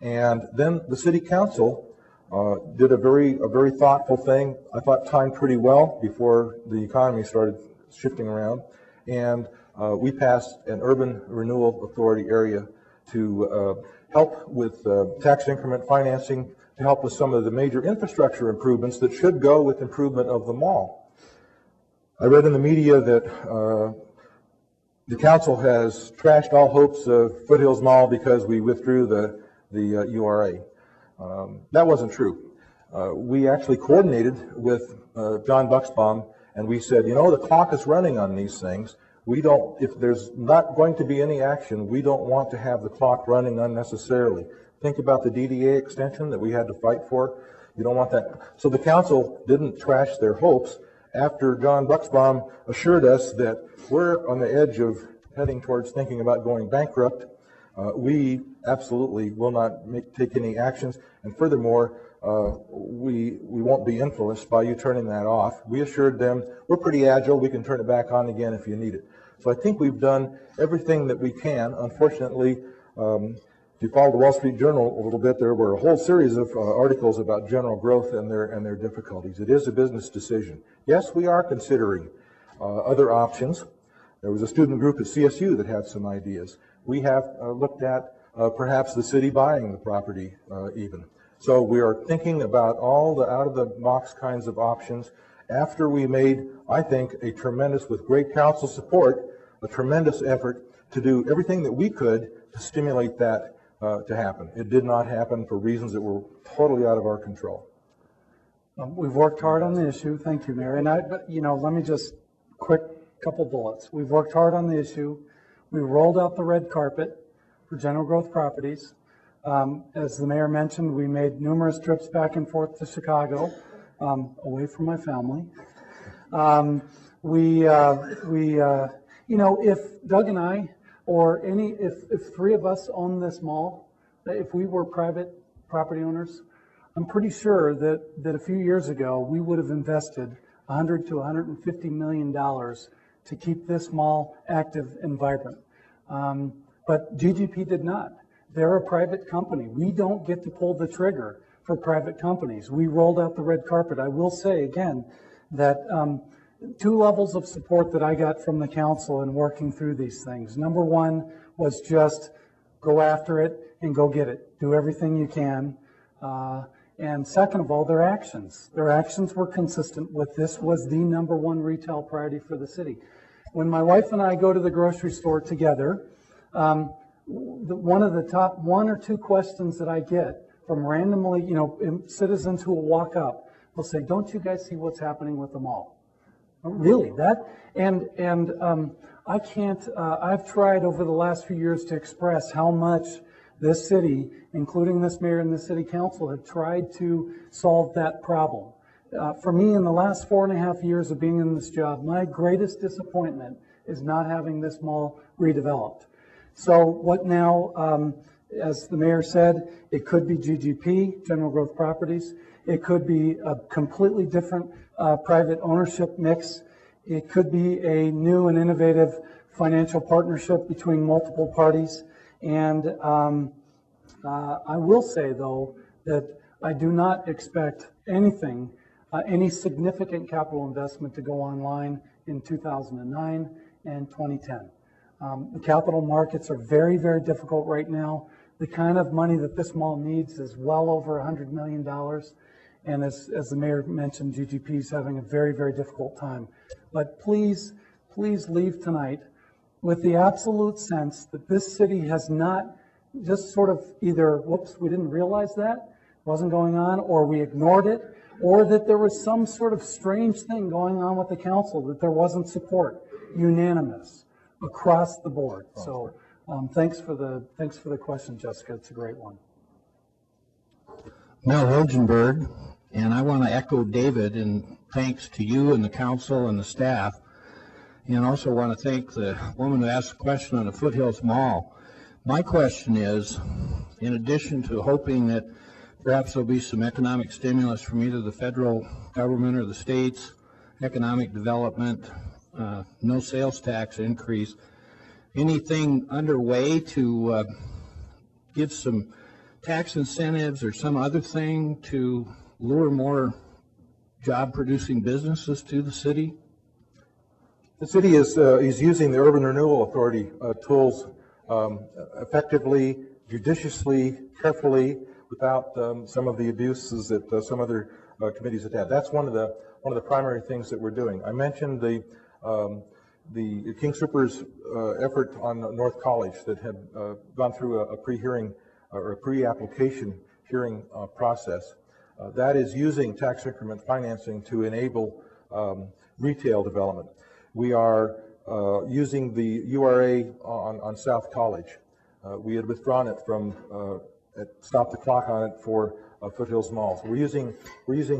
And then the city council did a very thoughtful thing. I thought timed pretty well before the economy started shifting around, and we passed an urban renewal authority area to help with tax increment financing, to help with some of the major infrastructure improvements that should go with improvement of the mall. I read in the media that the council has trashed all hopes of Foothills Mall because we withdrew the URA. That wasn't true. We actually coordinated with John Bucksbaum, and we said, you know, the clock is running on these things. We don't, if there's not going to be any action, we don't want to have the clock running unnecessarily. Think about the DDA extension that we had to fight for. You don't want that. So the council didn't trash their hopes after John Bucksbaum assured us that we're on the edge of heading towards thinking about going bankrupt. We absolutely will not take any actions, and furthermore, we won't be influenced by you turning that off. We assured them we're pretty agile. We can turn it back on again if you need it. So I think we've done everything that we can. Unfortunately, if you follow the Wall Street Journal a little bit, there were a whole series of articles about General Growth and their difficulties. It is a business decision. Yes, we are considering other options. There was a student group at CSU that had some ideas. We have looked at perhaps the city buying the property even. So we are thinking about all the out-of-the-box kinds of options after we made, I think, a tremendous, with great council support, a tremendous effort to do everything that we could to stimulate that to happen. It did not happen for reasons that were totally out of our control. We've worked hard on the issue. Thank you, Mayor. And let me just quick couple bullets. We've worked hard on the issue. We rolled out the red carpet for General Growth Properties. As the mayor mentioned, we made numerous trips back and forth to Chicago, away from my family. If Doug and I, or if three of us own this mall, if we were private property owners, I'm pretty sure that a few years ago we would have invested $100 to $150 million to keep this mall active and vibrant. But GGP did not. They're a private company. We don't get to pull the trigger for private companies. We rolled out the red carpet. I will say again that two levels of support that I got from the council in working through these things. Number one was just go after it and go get it. Do everything you can. And second of all, their actions. Their actions were consistent with this was the number one retail priority for the city. When my wife and I go to the grocery store together, one of the top one or two questions that I get from randomly, citizens who will walk up, will say, "Don't you guys see what's happening with the mall?" Really, that and I can't. I've tried over the last few years to express how much this city, including this mayor and the city council, have tried to solve that problem. For me, in the last 4.5 years of being in this job, my greatest disappointment is not having this mall redeveloped. So what now, as the mayor said, it could be GGP, General Growth Properties. It could be a completely different private ownership mix. It could be a new and innovative financial partnership between multiple parties. And I will say, though, that I do not expect anything, any significant capital investment to go online in 2009 and 2010. The capital markets are very, very difficult right now. The kind of money that this mall needs is well over $100 million. And as the mayor mentioned, GGP is having a very, very difficult time. But please, please leave tonight with the absolute sense that this city has not just sort of either, whoops, we didn't realize that wasn't going on, or we ignored it, or that there was some sort of strange thing going on with the council, that there wasn't support, unanimous, across the board. So thanks for the question, Jessica. It's a great one. Mel Rosenberg, and I want to echo David in thanks to you and the council and the staff, and also want to thank the woman who asked the question on the Foothills Mall. My question is, in addition to hoping that perhaps there'll be some economic stimulus from either the federal government or the states, economic development, no sales tax increase, anything underway to give some tax incentives or some other thing to lure more job-producing businesses to the city? The city is using the Urban Renewal Authority tools effectively, judiciously, carefully, without some of the abuses that some other committees have had. That's one of the primary things that we're doing. I mentioned the King Super's effort on North College that had gone through a pre-hearing or a pre-application hearing process. That is using tax increment financing to enable retail development. We are using the URA on South College. We had withdrawn it from stop the clock on it for Foothills Mall. So we're using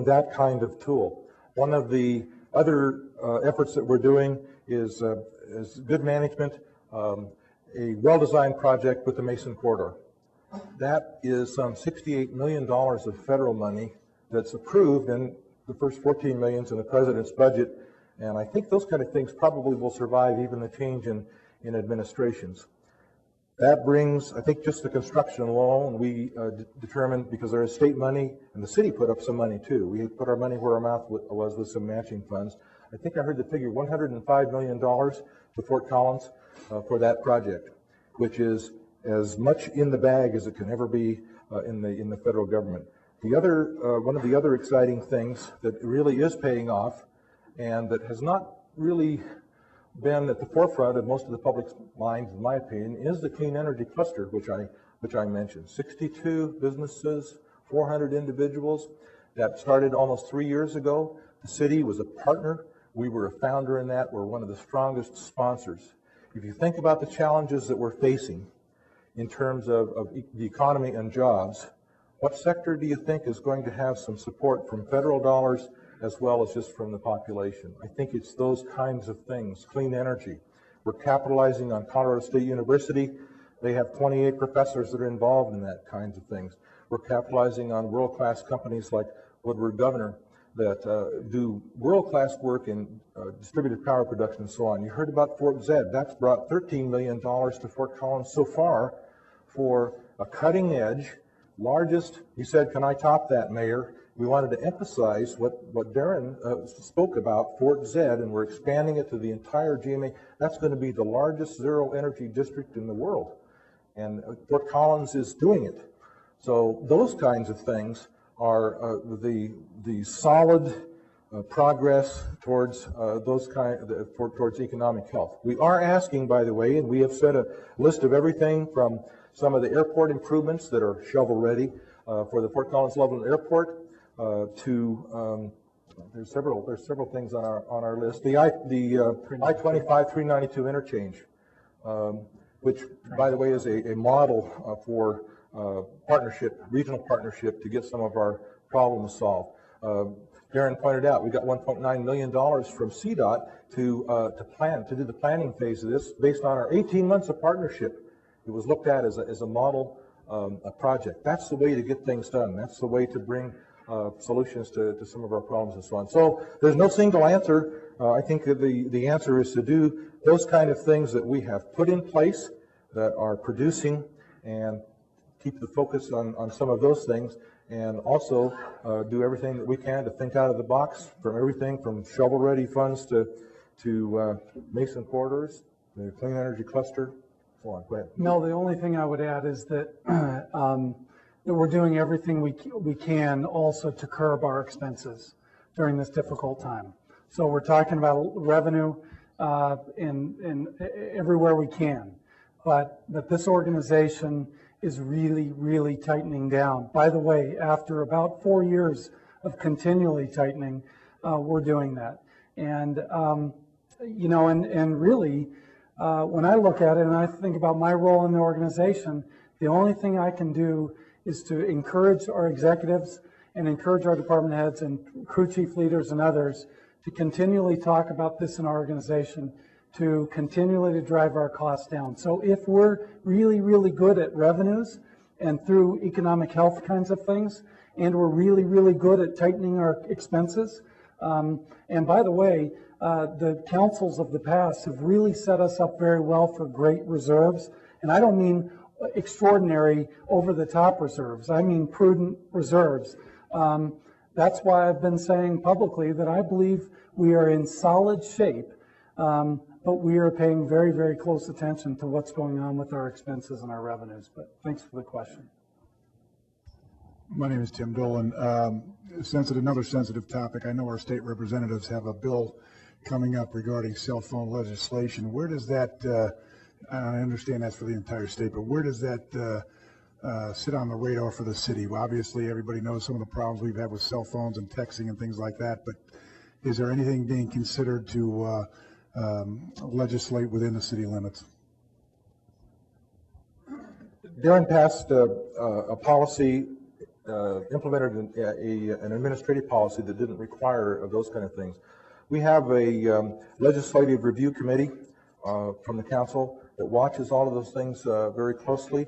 that kind of tool. One of the other efforts that we're doing is good management, a well-designed project with the Mason Corridor. That is some $68 million of federal money that's approved, and the first $14 million in the president's budget. And I think those kind of things probably will survive even the change in administrations. That brings, I think, just the construction alone, we determined, because there is state money, and the city put up some money too. We put our money where our mouth was with some matching funds. I think I heard the figure $105 million to Fort Collins for that project, which is as much in the bag as it can ever be in the federal government. The other, one of the other exciting things that really is paying off and that has not really been at the forefront of most of the public's minds, in my opinion, is the Clean Energy Cluster, which I mentioned. 62 businesses, 400 individuals. That started almost 3 years ago. The city was a partner. We were a founder in that. We're one of the strongest sponsors. If you think about the challenges that we're facing in terms of the economy and jobs, what sector do you think is going to have some support from federal dollars as well as just from the population? I think it's those kinds of things. Clean energy. We're capitalizing on Colorado State University. They have 28 professors that are involved in that kinds of things. We're capitalizing on world-class companies like Woodward Governor that do world-class work in distributed power production and so on. You heard about Fort Zed. That's brought $13 million to Fort Collins so far for a cutting-edge, largest, you said, can I top that, Mayor? We wanted to emphasize what Darren spoke about, Fort Zed, and we're expanding it to the entire GMA. That's going to be the largest zero energy district in the world. And Fort Collins is doing it. So those kinds of things are the solid progress towards towards economic health. We are asking, by the way, and we have set a list of everything from some of the airport improvements that are shovel-ready for the Fort Collins-Loveland Airport, there's several things on our list. The I-25 392 interchange, which by the way is a model for regional partnership to get some of our problems solved. Darren pointed out we got $1.9 million from CDOT to do the planning phase of this based on our 18 months of partnership. It was looked at as a model project. That's the way to get things done. That's the way to bring solutions to some of our problems and so on. So there's no single answer. I think that the answer is to do those kind of things that we have put in place that are producing and keep the focus on some of those things, and also do everything that we can to think out of the box, from everything from shovel-ready funds to Mason Corridors, the Clean Energy Cluster, so on. Go ahead. No, the only thing I would add is that that we're doing everything we can also to curb our expenses during this difficult time. So we're talking about revenue in everywhere we can, but this organization is really, really tightening down. By the way, after about 4 years of continually tightening, we're doing that. And, you know, and really, when I look at it and I think about my role in the organization, the only thing I can do is to encourage our executives and encourage our department heads and crew chief leaders and others to continually talk about this in our organization, to continually to drive our costs down. So if we're really, really good at revenues and through economic health kinds of things, and we're really, really good at tightening our expenses, and by the way, the councils of the past have really set us up very well for great reserves, and I don't mean extraordinary over-the-top reserves, I mean prudent reserves. That's why I've been saying publicly that I believe we are in solid shape, but we are paying very, very close attention to what's going on with our expenses and our revenues. But thanks for the question. My name is Tim Dolan. Another sensitive topic. I know our state representatives have a bill coming up regarding cell phone legislation. Where does that, I understand that's for the entire state, but where does that sit on the radar for the city? Well, obviously, everybody knows some of the problems we've had with cell phones and texting and things like that, but is there anything being considered to legislate within the city limits? Darren passed a policy, implemented an administrative policy that didn't require of those kind of things. We have a legislative review committee from the council that watches all of those things very closely.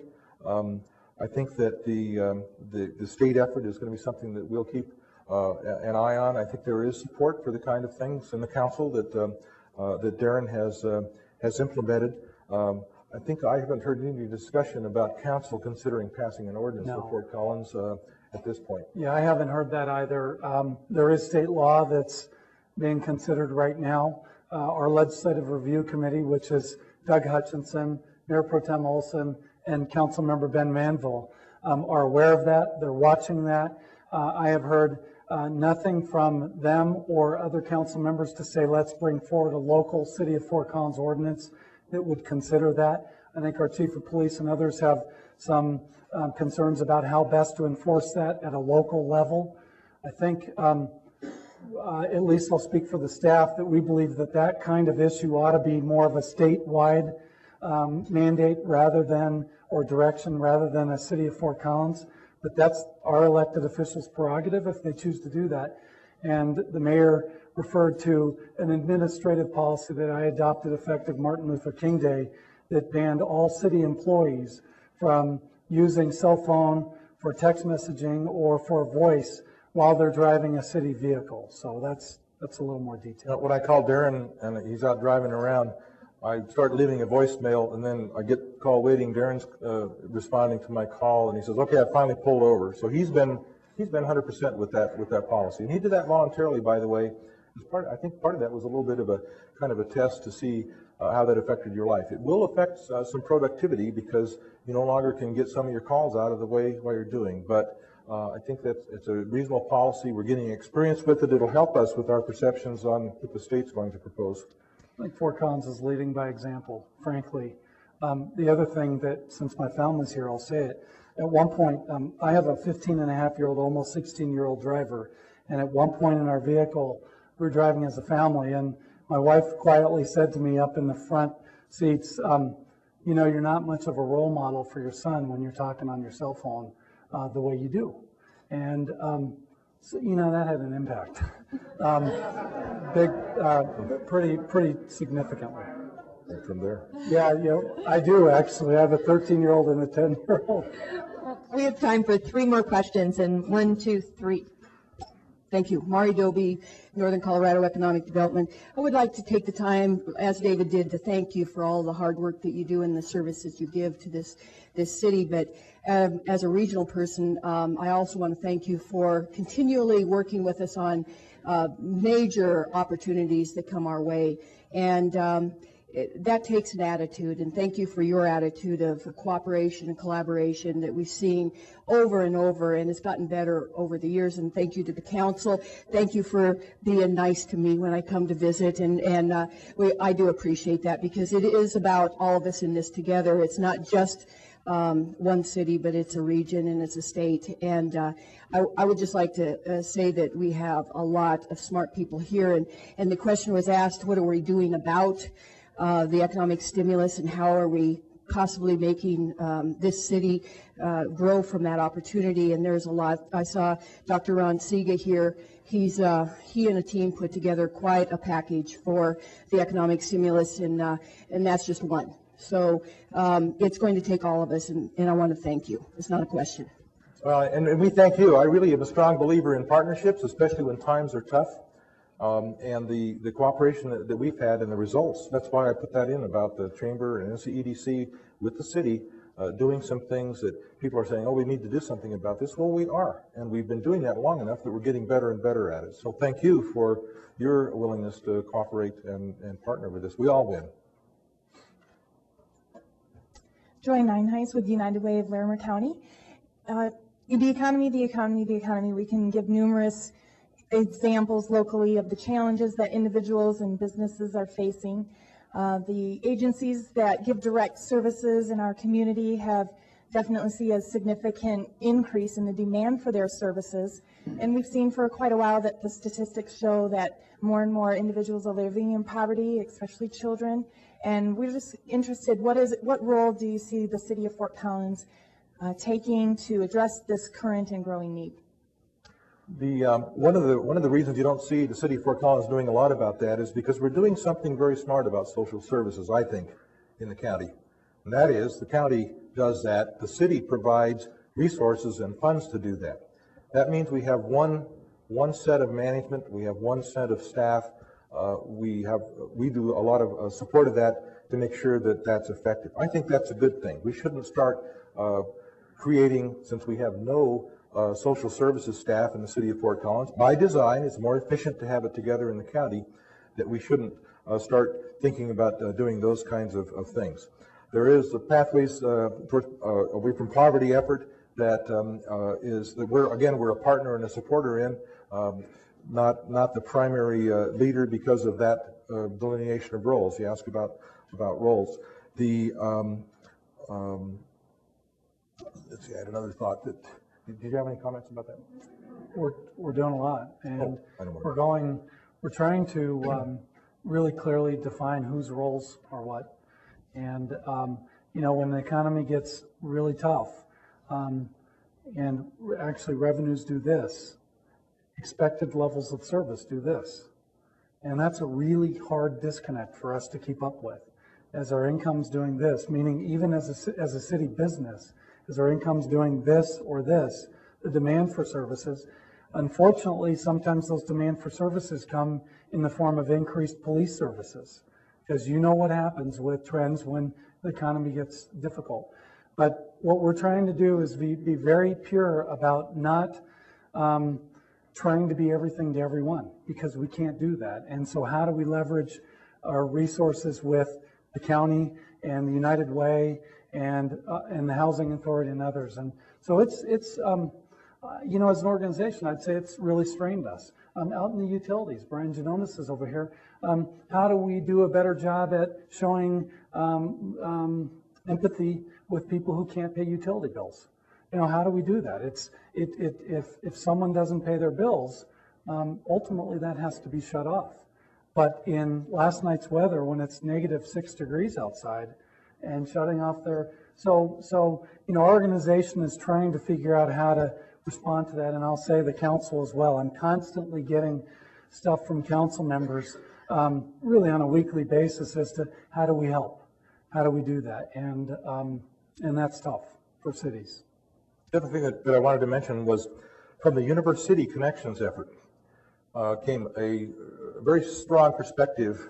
I think that the state effort is going to be something that we'll keep an eye on. I think there is support for the kind of things in the council that that Darren has implemented. I think I haven't heard any discussion about council considering passing an ordinance for Fort Collins at this point. Yeah, I haven't heard that either. There is state law that's being considered right now. Our legislative review committee, which is Doug Hutchinson, Mayor Pro Tem Olson, and Councilmember Ben Manville, are aware of that. They're watching that. I have heard nothing from them or other council members to say let's bring forward a local City of Fort Collins ordinance that would consider that. I think our Chief of Police and others have some concerns about how best to enforce that at a local level. I think, at least I'll speak for the staff, that we believe that that kind of issue ought to be more of a statewide mandate rather than, or direction rather than a City of Fort Collins, but that's our elected officials' prerogative if they choose to do that. And the mayor referred to an administrative policy that I adopted effective Martin Luther King Day that banned all city employees from using cell phone for text messaging or for voice while they're driving a city vehicle. So that's a little more detailed. When I call Darren and he's out driving around, I start leaving a voicemail, and then I get a call waiting. Darren's responding to my call, and he says, "Okay, I finally pulled over." So he's been 100% with that policy, and he did that voluntarily, by the way. I think part of that was a little bit of a kind of a test to see how that affected your life. It will affect some productivity because you no longer can get some of your calls out of the way while you're doing. But I think that it's a reasonable policy. We're getting experience with it. It'll help us with our perceptions on what the state's going to propose. I think Fort Collins is leading by example, frankly. The other thing that, since my family's here, I'll say it. At one point, I have a 15-and-a-half-year-old, almost 16-year-old driver, and at one point in our vehicle, we were driving as a family, and my wife quietly said to me up in the front seats, you know, you're not much of a role model for your son when you're talking on your cell phone the way you do. And, so, you know, that had an impact, big, pretty significantly. And from there? Yeah, you know, I do actually. I have a 13-year-old and a 10-year-old. We have time for 3 more questions, and 1, 2, 3. Thank you. Mari Dobie, Northern Colorado Economic Development. I would like to take the time, as David did, to thank you for all the hard work that you do and the services you give to this city, but as a regional person, I also want to thank you for continually working with us on major opportunities that come our way, and that takes an attitude, and thank you for your attitude of cooperation and collaboration that we've seen over and over, and it's gotten better over the years, and thank you to the council. Thank you for being nice to me when I come to visit, and I do appreciate that, because it is about all of us in this together. It's not just one city, but it's a region and it's a state. And I would just like to say that we have a lot of smart people here. And the question was asked, what are we doing about the economic stimulus, and how are we possibly making this city grow from that opportunity? And there's a lot. I saw Dr. Ron Siga here. He's he and a team put together quite a package for the economic stimulus, and that's just one. So it's going to take all of us, and I want to thank you. It's not a question. And we thank you. I really am a strong believer in partnerships, especially when times are tough, and the cooperation that we've had and the results. That's why I put that in about the chamber and NCEDC with the city doing some things that people are saying, oh, we need to do something about this. Well, we are, and we've been doing that long enough that we're getting better and better at it. So thank you for your willingness to cooperate and partner with us. We all win. Joy Nineheis with United Way of Larimer County. The economy. We can give numerous examples locally of the challenges that individuals and businesses are facing. The agencies that give direct services in our community have definitely seen a significant increase in the demand for their services. And we've seen for quite a while that the statistics show that more and more individuals are living in poverty, especially children. And we're just interested, what role do you see the city of Fort Collins taking to address this current and growing need? The one of the reasons you don't see the city of Fort Collins doing a lot about that is because we're doing something very smart about social services, I think, in the county. And that is, the county does that. The city provides resources and funds to do that. That means we have one set of management. We have one set of staff. We do a lot of support of that to make sure that that's effective. I think that's a good thing. We shouldn't start creating, since we have no social services staff in the city of Fort Collins. By design, it's more efficient to have it together in the county, that we shouldn't start thinking about doing those kinds of things. There is the Pathways Away from Poverty effort that we're a partner and a supporter in. Not the primary leader because of that delineation of roles. You ask about roles. The let's see, I had another thought. Did you have any comments about that? We're doing a lot, and we're trying to really clearly define whose roles are what. And you know, when the economy gets really tough, and actually revenues do this, expected levels of service do this. And that's a really hard disconnect for us to keep up with. As our income's doing this, meaning even as a city business, as our income's doing this or this, the demand for services, unfortunately, sometimes those demand for services come in the form of increased police services, because you know what happens with trends when the economy gets difficult. But what we're trying to do is be very pure about not trying to be everything to everyone, because we can't do that. And so how do we leverage our resources with the county and the United Way and the Housing Authority and others? And so you know, as an organization, I'd say it's really strained us. Out in the utilities, Brian Genonis is over here. How do we do a better job at showing empathy with people who can't pay utility bills? You know, how do we do that? If someone doesn't pay their bills, ultimately that has to be shut off. But in last night's weather, when it's -6 degrees outside, and shutting off their you know, our organization is trying to figure out how to respond to that. And I'll say the council as well. I'm constantly getting stuff from council members, really on a weekly basis, as to how do we help, how do we do that, and that's tough for cities. The other thing that I wanted to mention was from the University Connections effort came a very strong perspective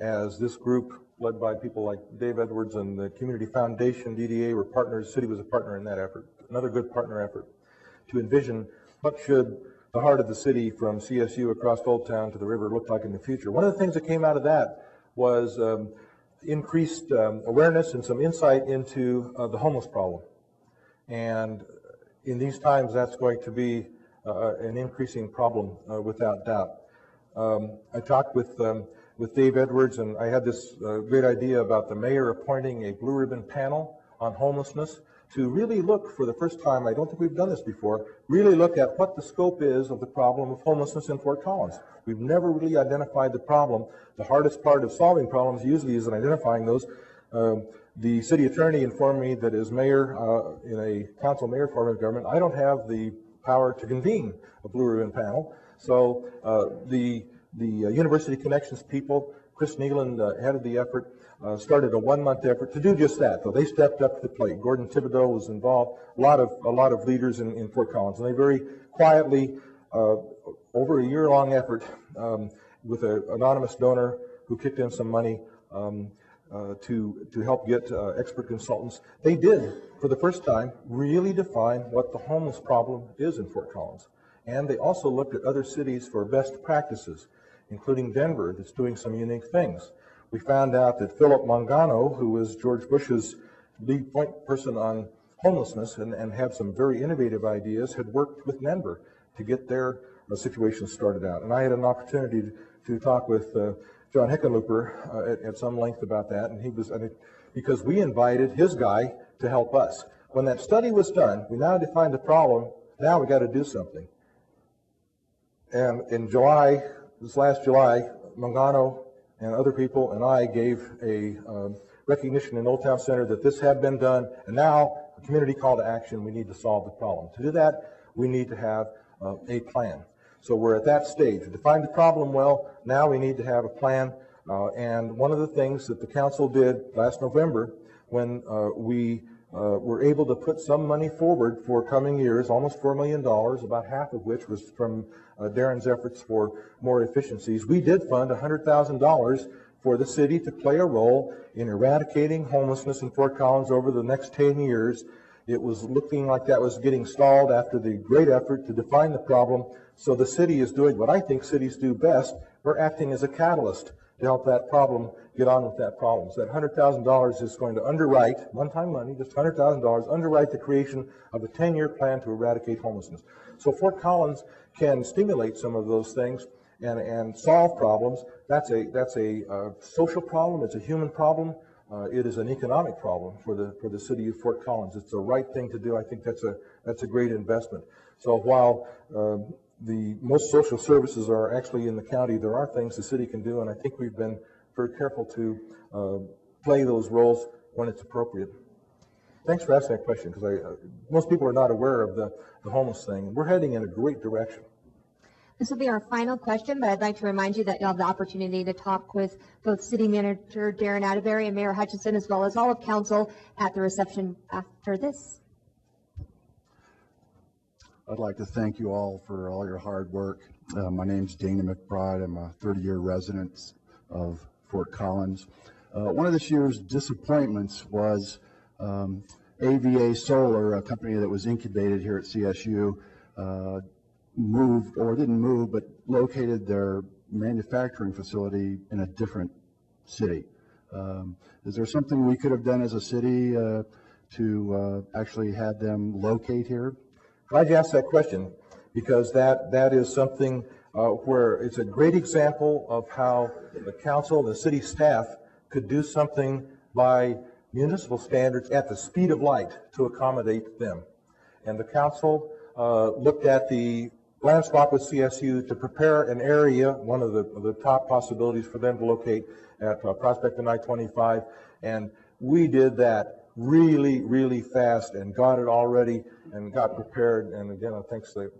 as this group, led by people like Dave Edwards and the Community Foundation, DDA, were partners. The city was a partner in that effort, another good partner effort, to envision what should the heart of the city from CSU across Old Town to the river look like in the future. One of the things that came out of that was increased awareness and some insight into the homeless problem. And in these times, that's going to be an increasing problem, without doubt. I talked with Dave Edwards, and I had this great idea about the mayor appointing a blue ribbon panel on homelessness, to really look for the first time, I don't think we've done this before, really look at what the scope is of the problem of homelessness in Fort Collins. We've never really identified the problem. The hardest part of solving problems usually is in identifying those. The city attorney informed me that as mayor, in a council mayor form of government, I don't have the power to convene a Blue Ribbon panel. So the University Connections people, Chris Nealand headed the effort, started a one-month effort to do just that. So they stepped up to the plate. Gordon Thibodeau was involved, a lot of leaders in Fort Collins, and they very quietly, over a year-long effort, with an anonymous donor who kicked in some money to help get expert consultants, they did, for the first time, really define what the homeless problem is in Fort Collins. And they also looked at other cities for best practices, including Denver, that's doing some unique things. We found out that Philip Mangano, who was George Bush's lead point person on homelessness and had some very innovative ideas, had worked with Denver to get their situation started out. And I had an opportunity to talk with John Hickenlooper at some length about that, and he was, because we invited his guy to help us. When that study was done, we now defined the problem, now we got to do something. And in July, this last July, Mangano and other people and I gave a recognition in Old Town Center that this had been done, and now a community call to action, we need to solve the problem. To do that, we need to have a plan. So we're at that stage. We defined the problem well, now we need to have a plan, and one of the things that the council did last November when we were able to put some money forward for coming years, almost $4 million, about half of which was from Darren's efforts for more efficiencies. We did fund $100,000 for the city to play a role in eradicating homelessness in Fort Collins over the next 10 years. It was looking like that was getting stalled after the great effort to define the problem. So the city is doing what I think cities do best. We're acting as a catalyst to help that problem get on with that problem. So that $100,000 is going to underwrite, one-time money, just $100,000, underwrite the creation of a 10-year plan to eradicate homelessness. So Fort Collins can stimulate some of those things and solve problems. That's a social problem. It's a human problem. It is an economic problem for the city of Fort Collins. It's the right thing to do. I think that's a great investment. So while the most social services are actually in the county, there are things the city can do, and I think we've been very careful to play those roles when it's appropriate. Thanks for asking that question, because most people are not aware of the homeless thing. We're heading in a great direction. This will be our final question, but I'd like to remind you that you'll have the opportunity to talk with both City Manager Darren Atterbury and Mayor Hutchinson, as well as all of Council, at the reception after this. I'd like to thank you all for all your hard work. My name's Dana McBride. I'm a 30-year resident of Fort Collins. One of this year's disappointments was AVA Solar, a company that was incubated here at CSU, moved, or didn't move, but located their manufacturing facility in a different city. Is there something we could have done as a city to actually have them locate here? Glad you asked that question, because that is something where it's a great example of how the council, the city staff, could do something by municipal standards at the speed of light to accommodate them. And the council looked at the land swap with CSU to prepare an area, one of the top possibilities for them to locate at Prospect and I-25, and we did that really, really fast and got it all ready and got prepared. And again, thanks to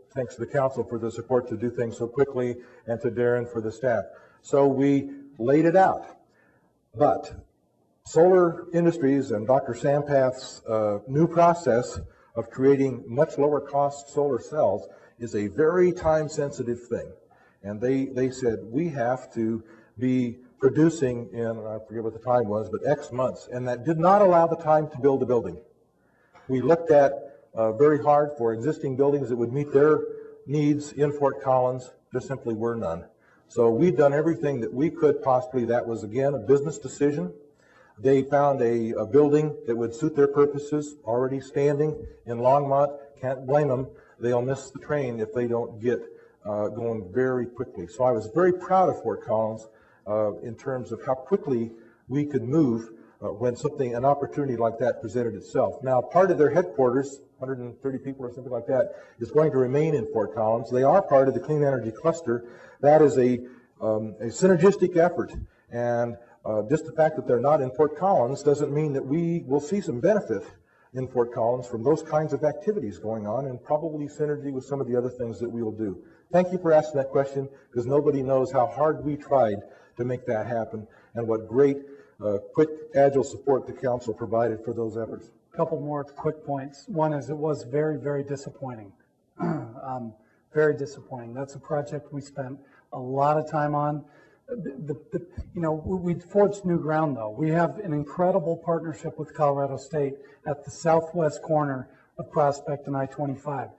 the council for the support to do things so quickly, and to Darren for the staff. So we laid it out. But Solar Industries and Dr. Sampath's new process of creating much lower cost solar cells is a very time sensitive thing. And they said, we have to be producing in, I forget what the time was, but X months, and that did not allow the time to build a building. We looked at very hard for existing buildings that would meet their needs in Fort Collins. There simply were none. So we've done everything that we could possibly. That was, again, a business decision. They found a building that would suit their purposes, already standing in Longmont. Can't blame them. They'll miss the train if they don't get going very quickly. So I was very proud of Fort Collins in terms of how quickly we could move when an opportunity like that presented itself. Now, part of their headquarters, 130 people or something like that, is going to remain in Fort Collins. They are part of the Clean Energy Cluster. That is a synergistic effort, and just the fact that they're not in Fort Collins doesn't mean that we will see some benefit in Fort Collins from those kinds of activities going on, and probably synergy with some of the other things that we will do. Thank you for asking that question, because nobody knows how hard we tried to make that happen and what great, quick, agile support the council provided for those efforts. A couple more quick points. One is it was very, very disappointing. Very disappointing. That's a project we spent a lot of time on. You know, we forged new ground, though. We have an incredible partnership with Colorado State at the southwest corner of Prospect and I-25.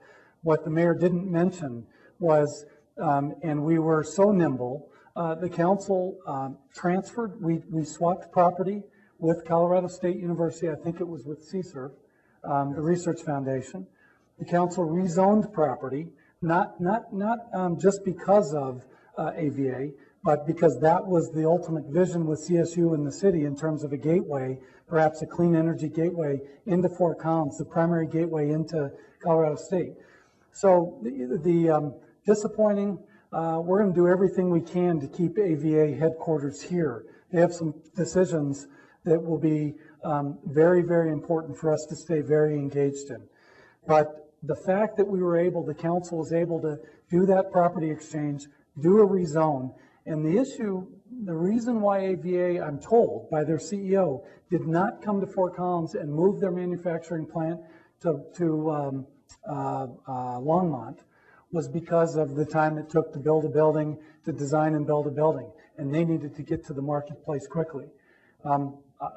What the mayor didn't mention was, and we were so nimble, the council transferred, we swapped property with Colorado State University. I think it was with CSERF, the Research Foundation. The council rezoned property, not just because of AVA, but because that was the ultimate vision with CSU and the city in terms of a gateway, perhaps a clean energy gateway into Fort Collins, the primary gateway into Colorado State. So the disappointing, we're going to do everything we can to keep AVA headquarters here. They have some decisions that will be very, very important for us to stay very engaged in. But the fact that we were able, the council was able to do that property exchange, do a rezone, and the issue, the reason why AVA, I'm told by their CEO, did not come to Fort Collins and move their manufacturing plant to Longmont was because of the time it took to build a building, to design and build a building, and they needed to get to the marketplace quickly.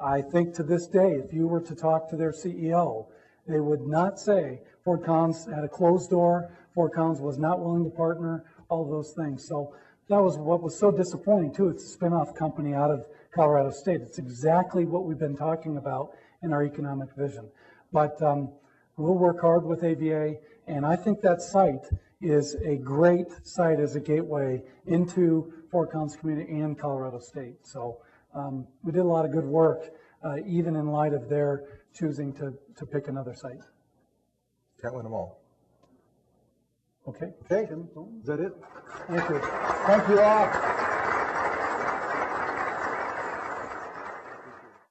I think to this day, if you were to talk to their CEO, they would not say Fort Collins had a closed door, Fort Collins was not willing to partner, all those things. So that was what was so disappointing too. It's a spin-off company out of Colorado State. It's exactly what we've been talking about in our economic vision. But we'll work hard with AVA, and I think that site is a great site as a gateway into Fort Collins community and Colorado State. So we did a lot of good work, even in light of their choosing to pick another site. Can't win them all. Okay. Okay. Is that it? Thank you. Thank you all.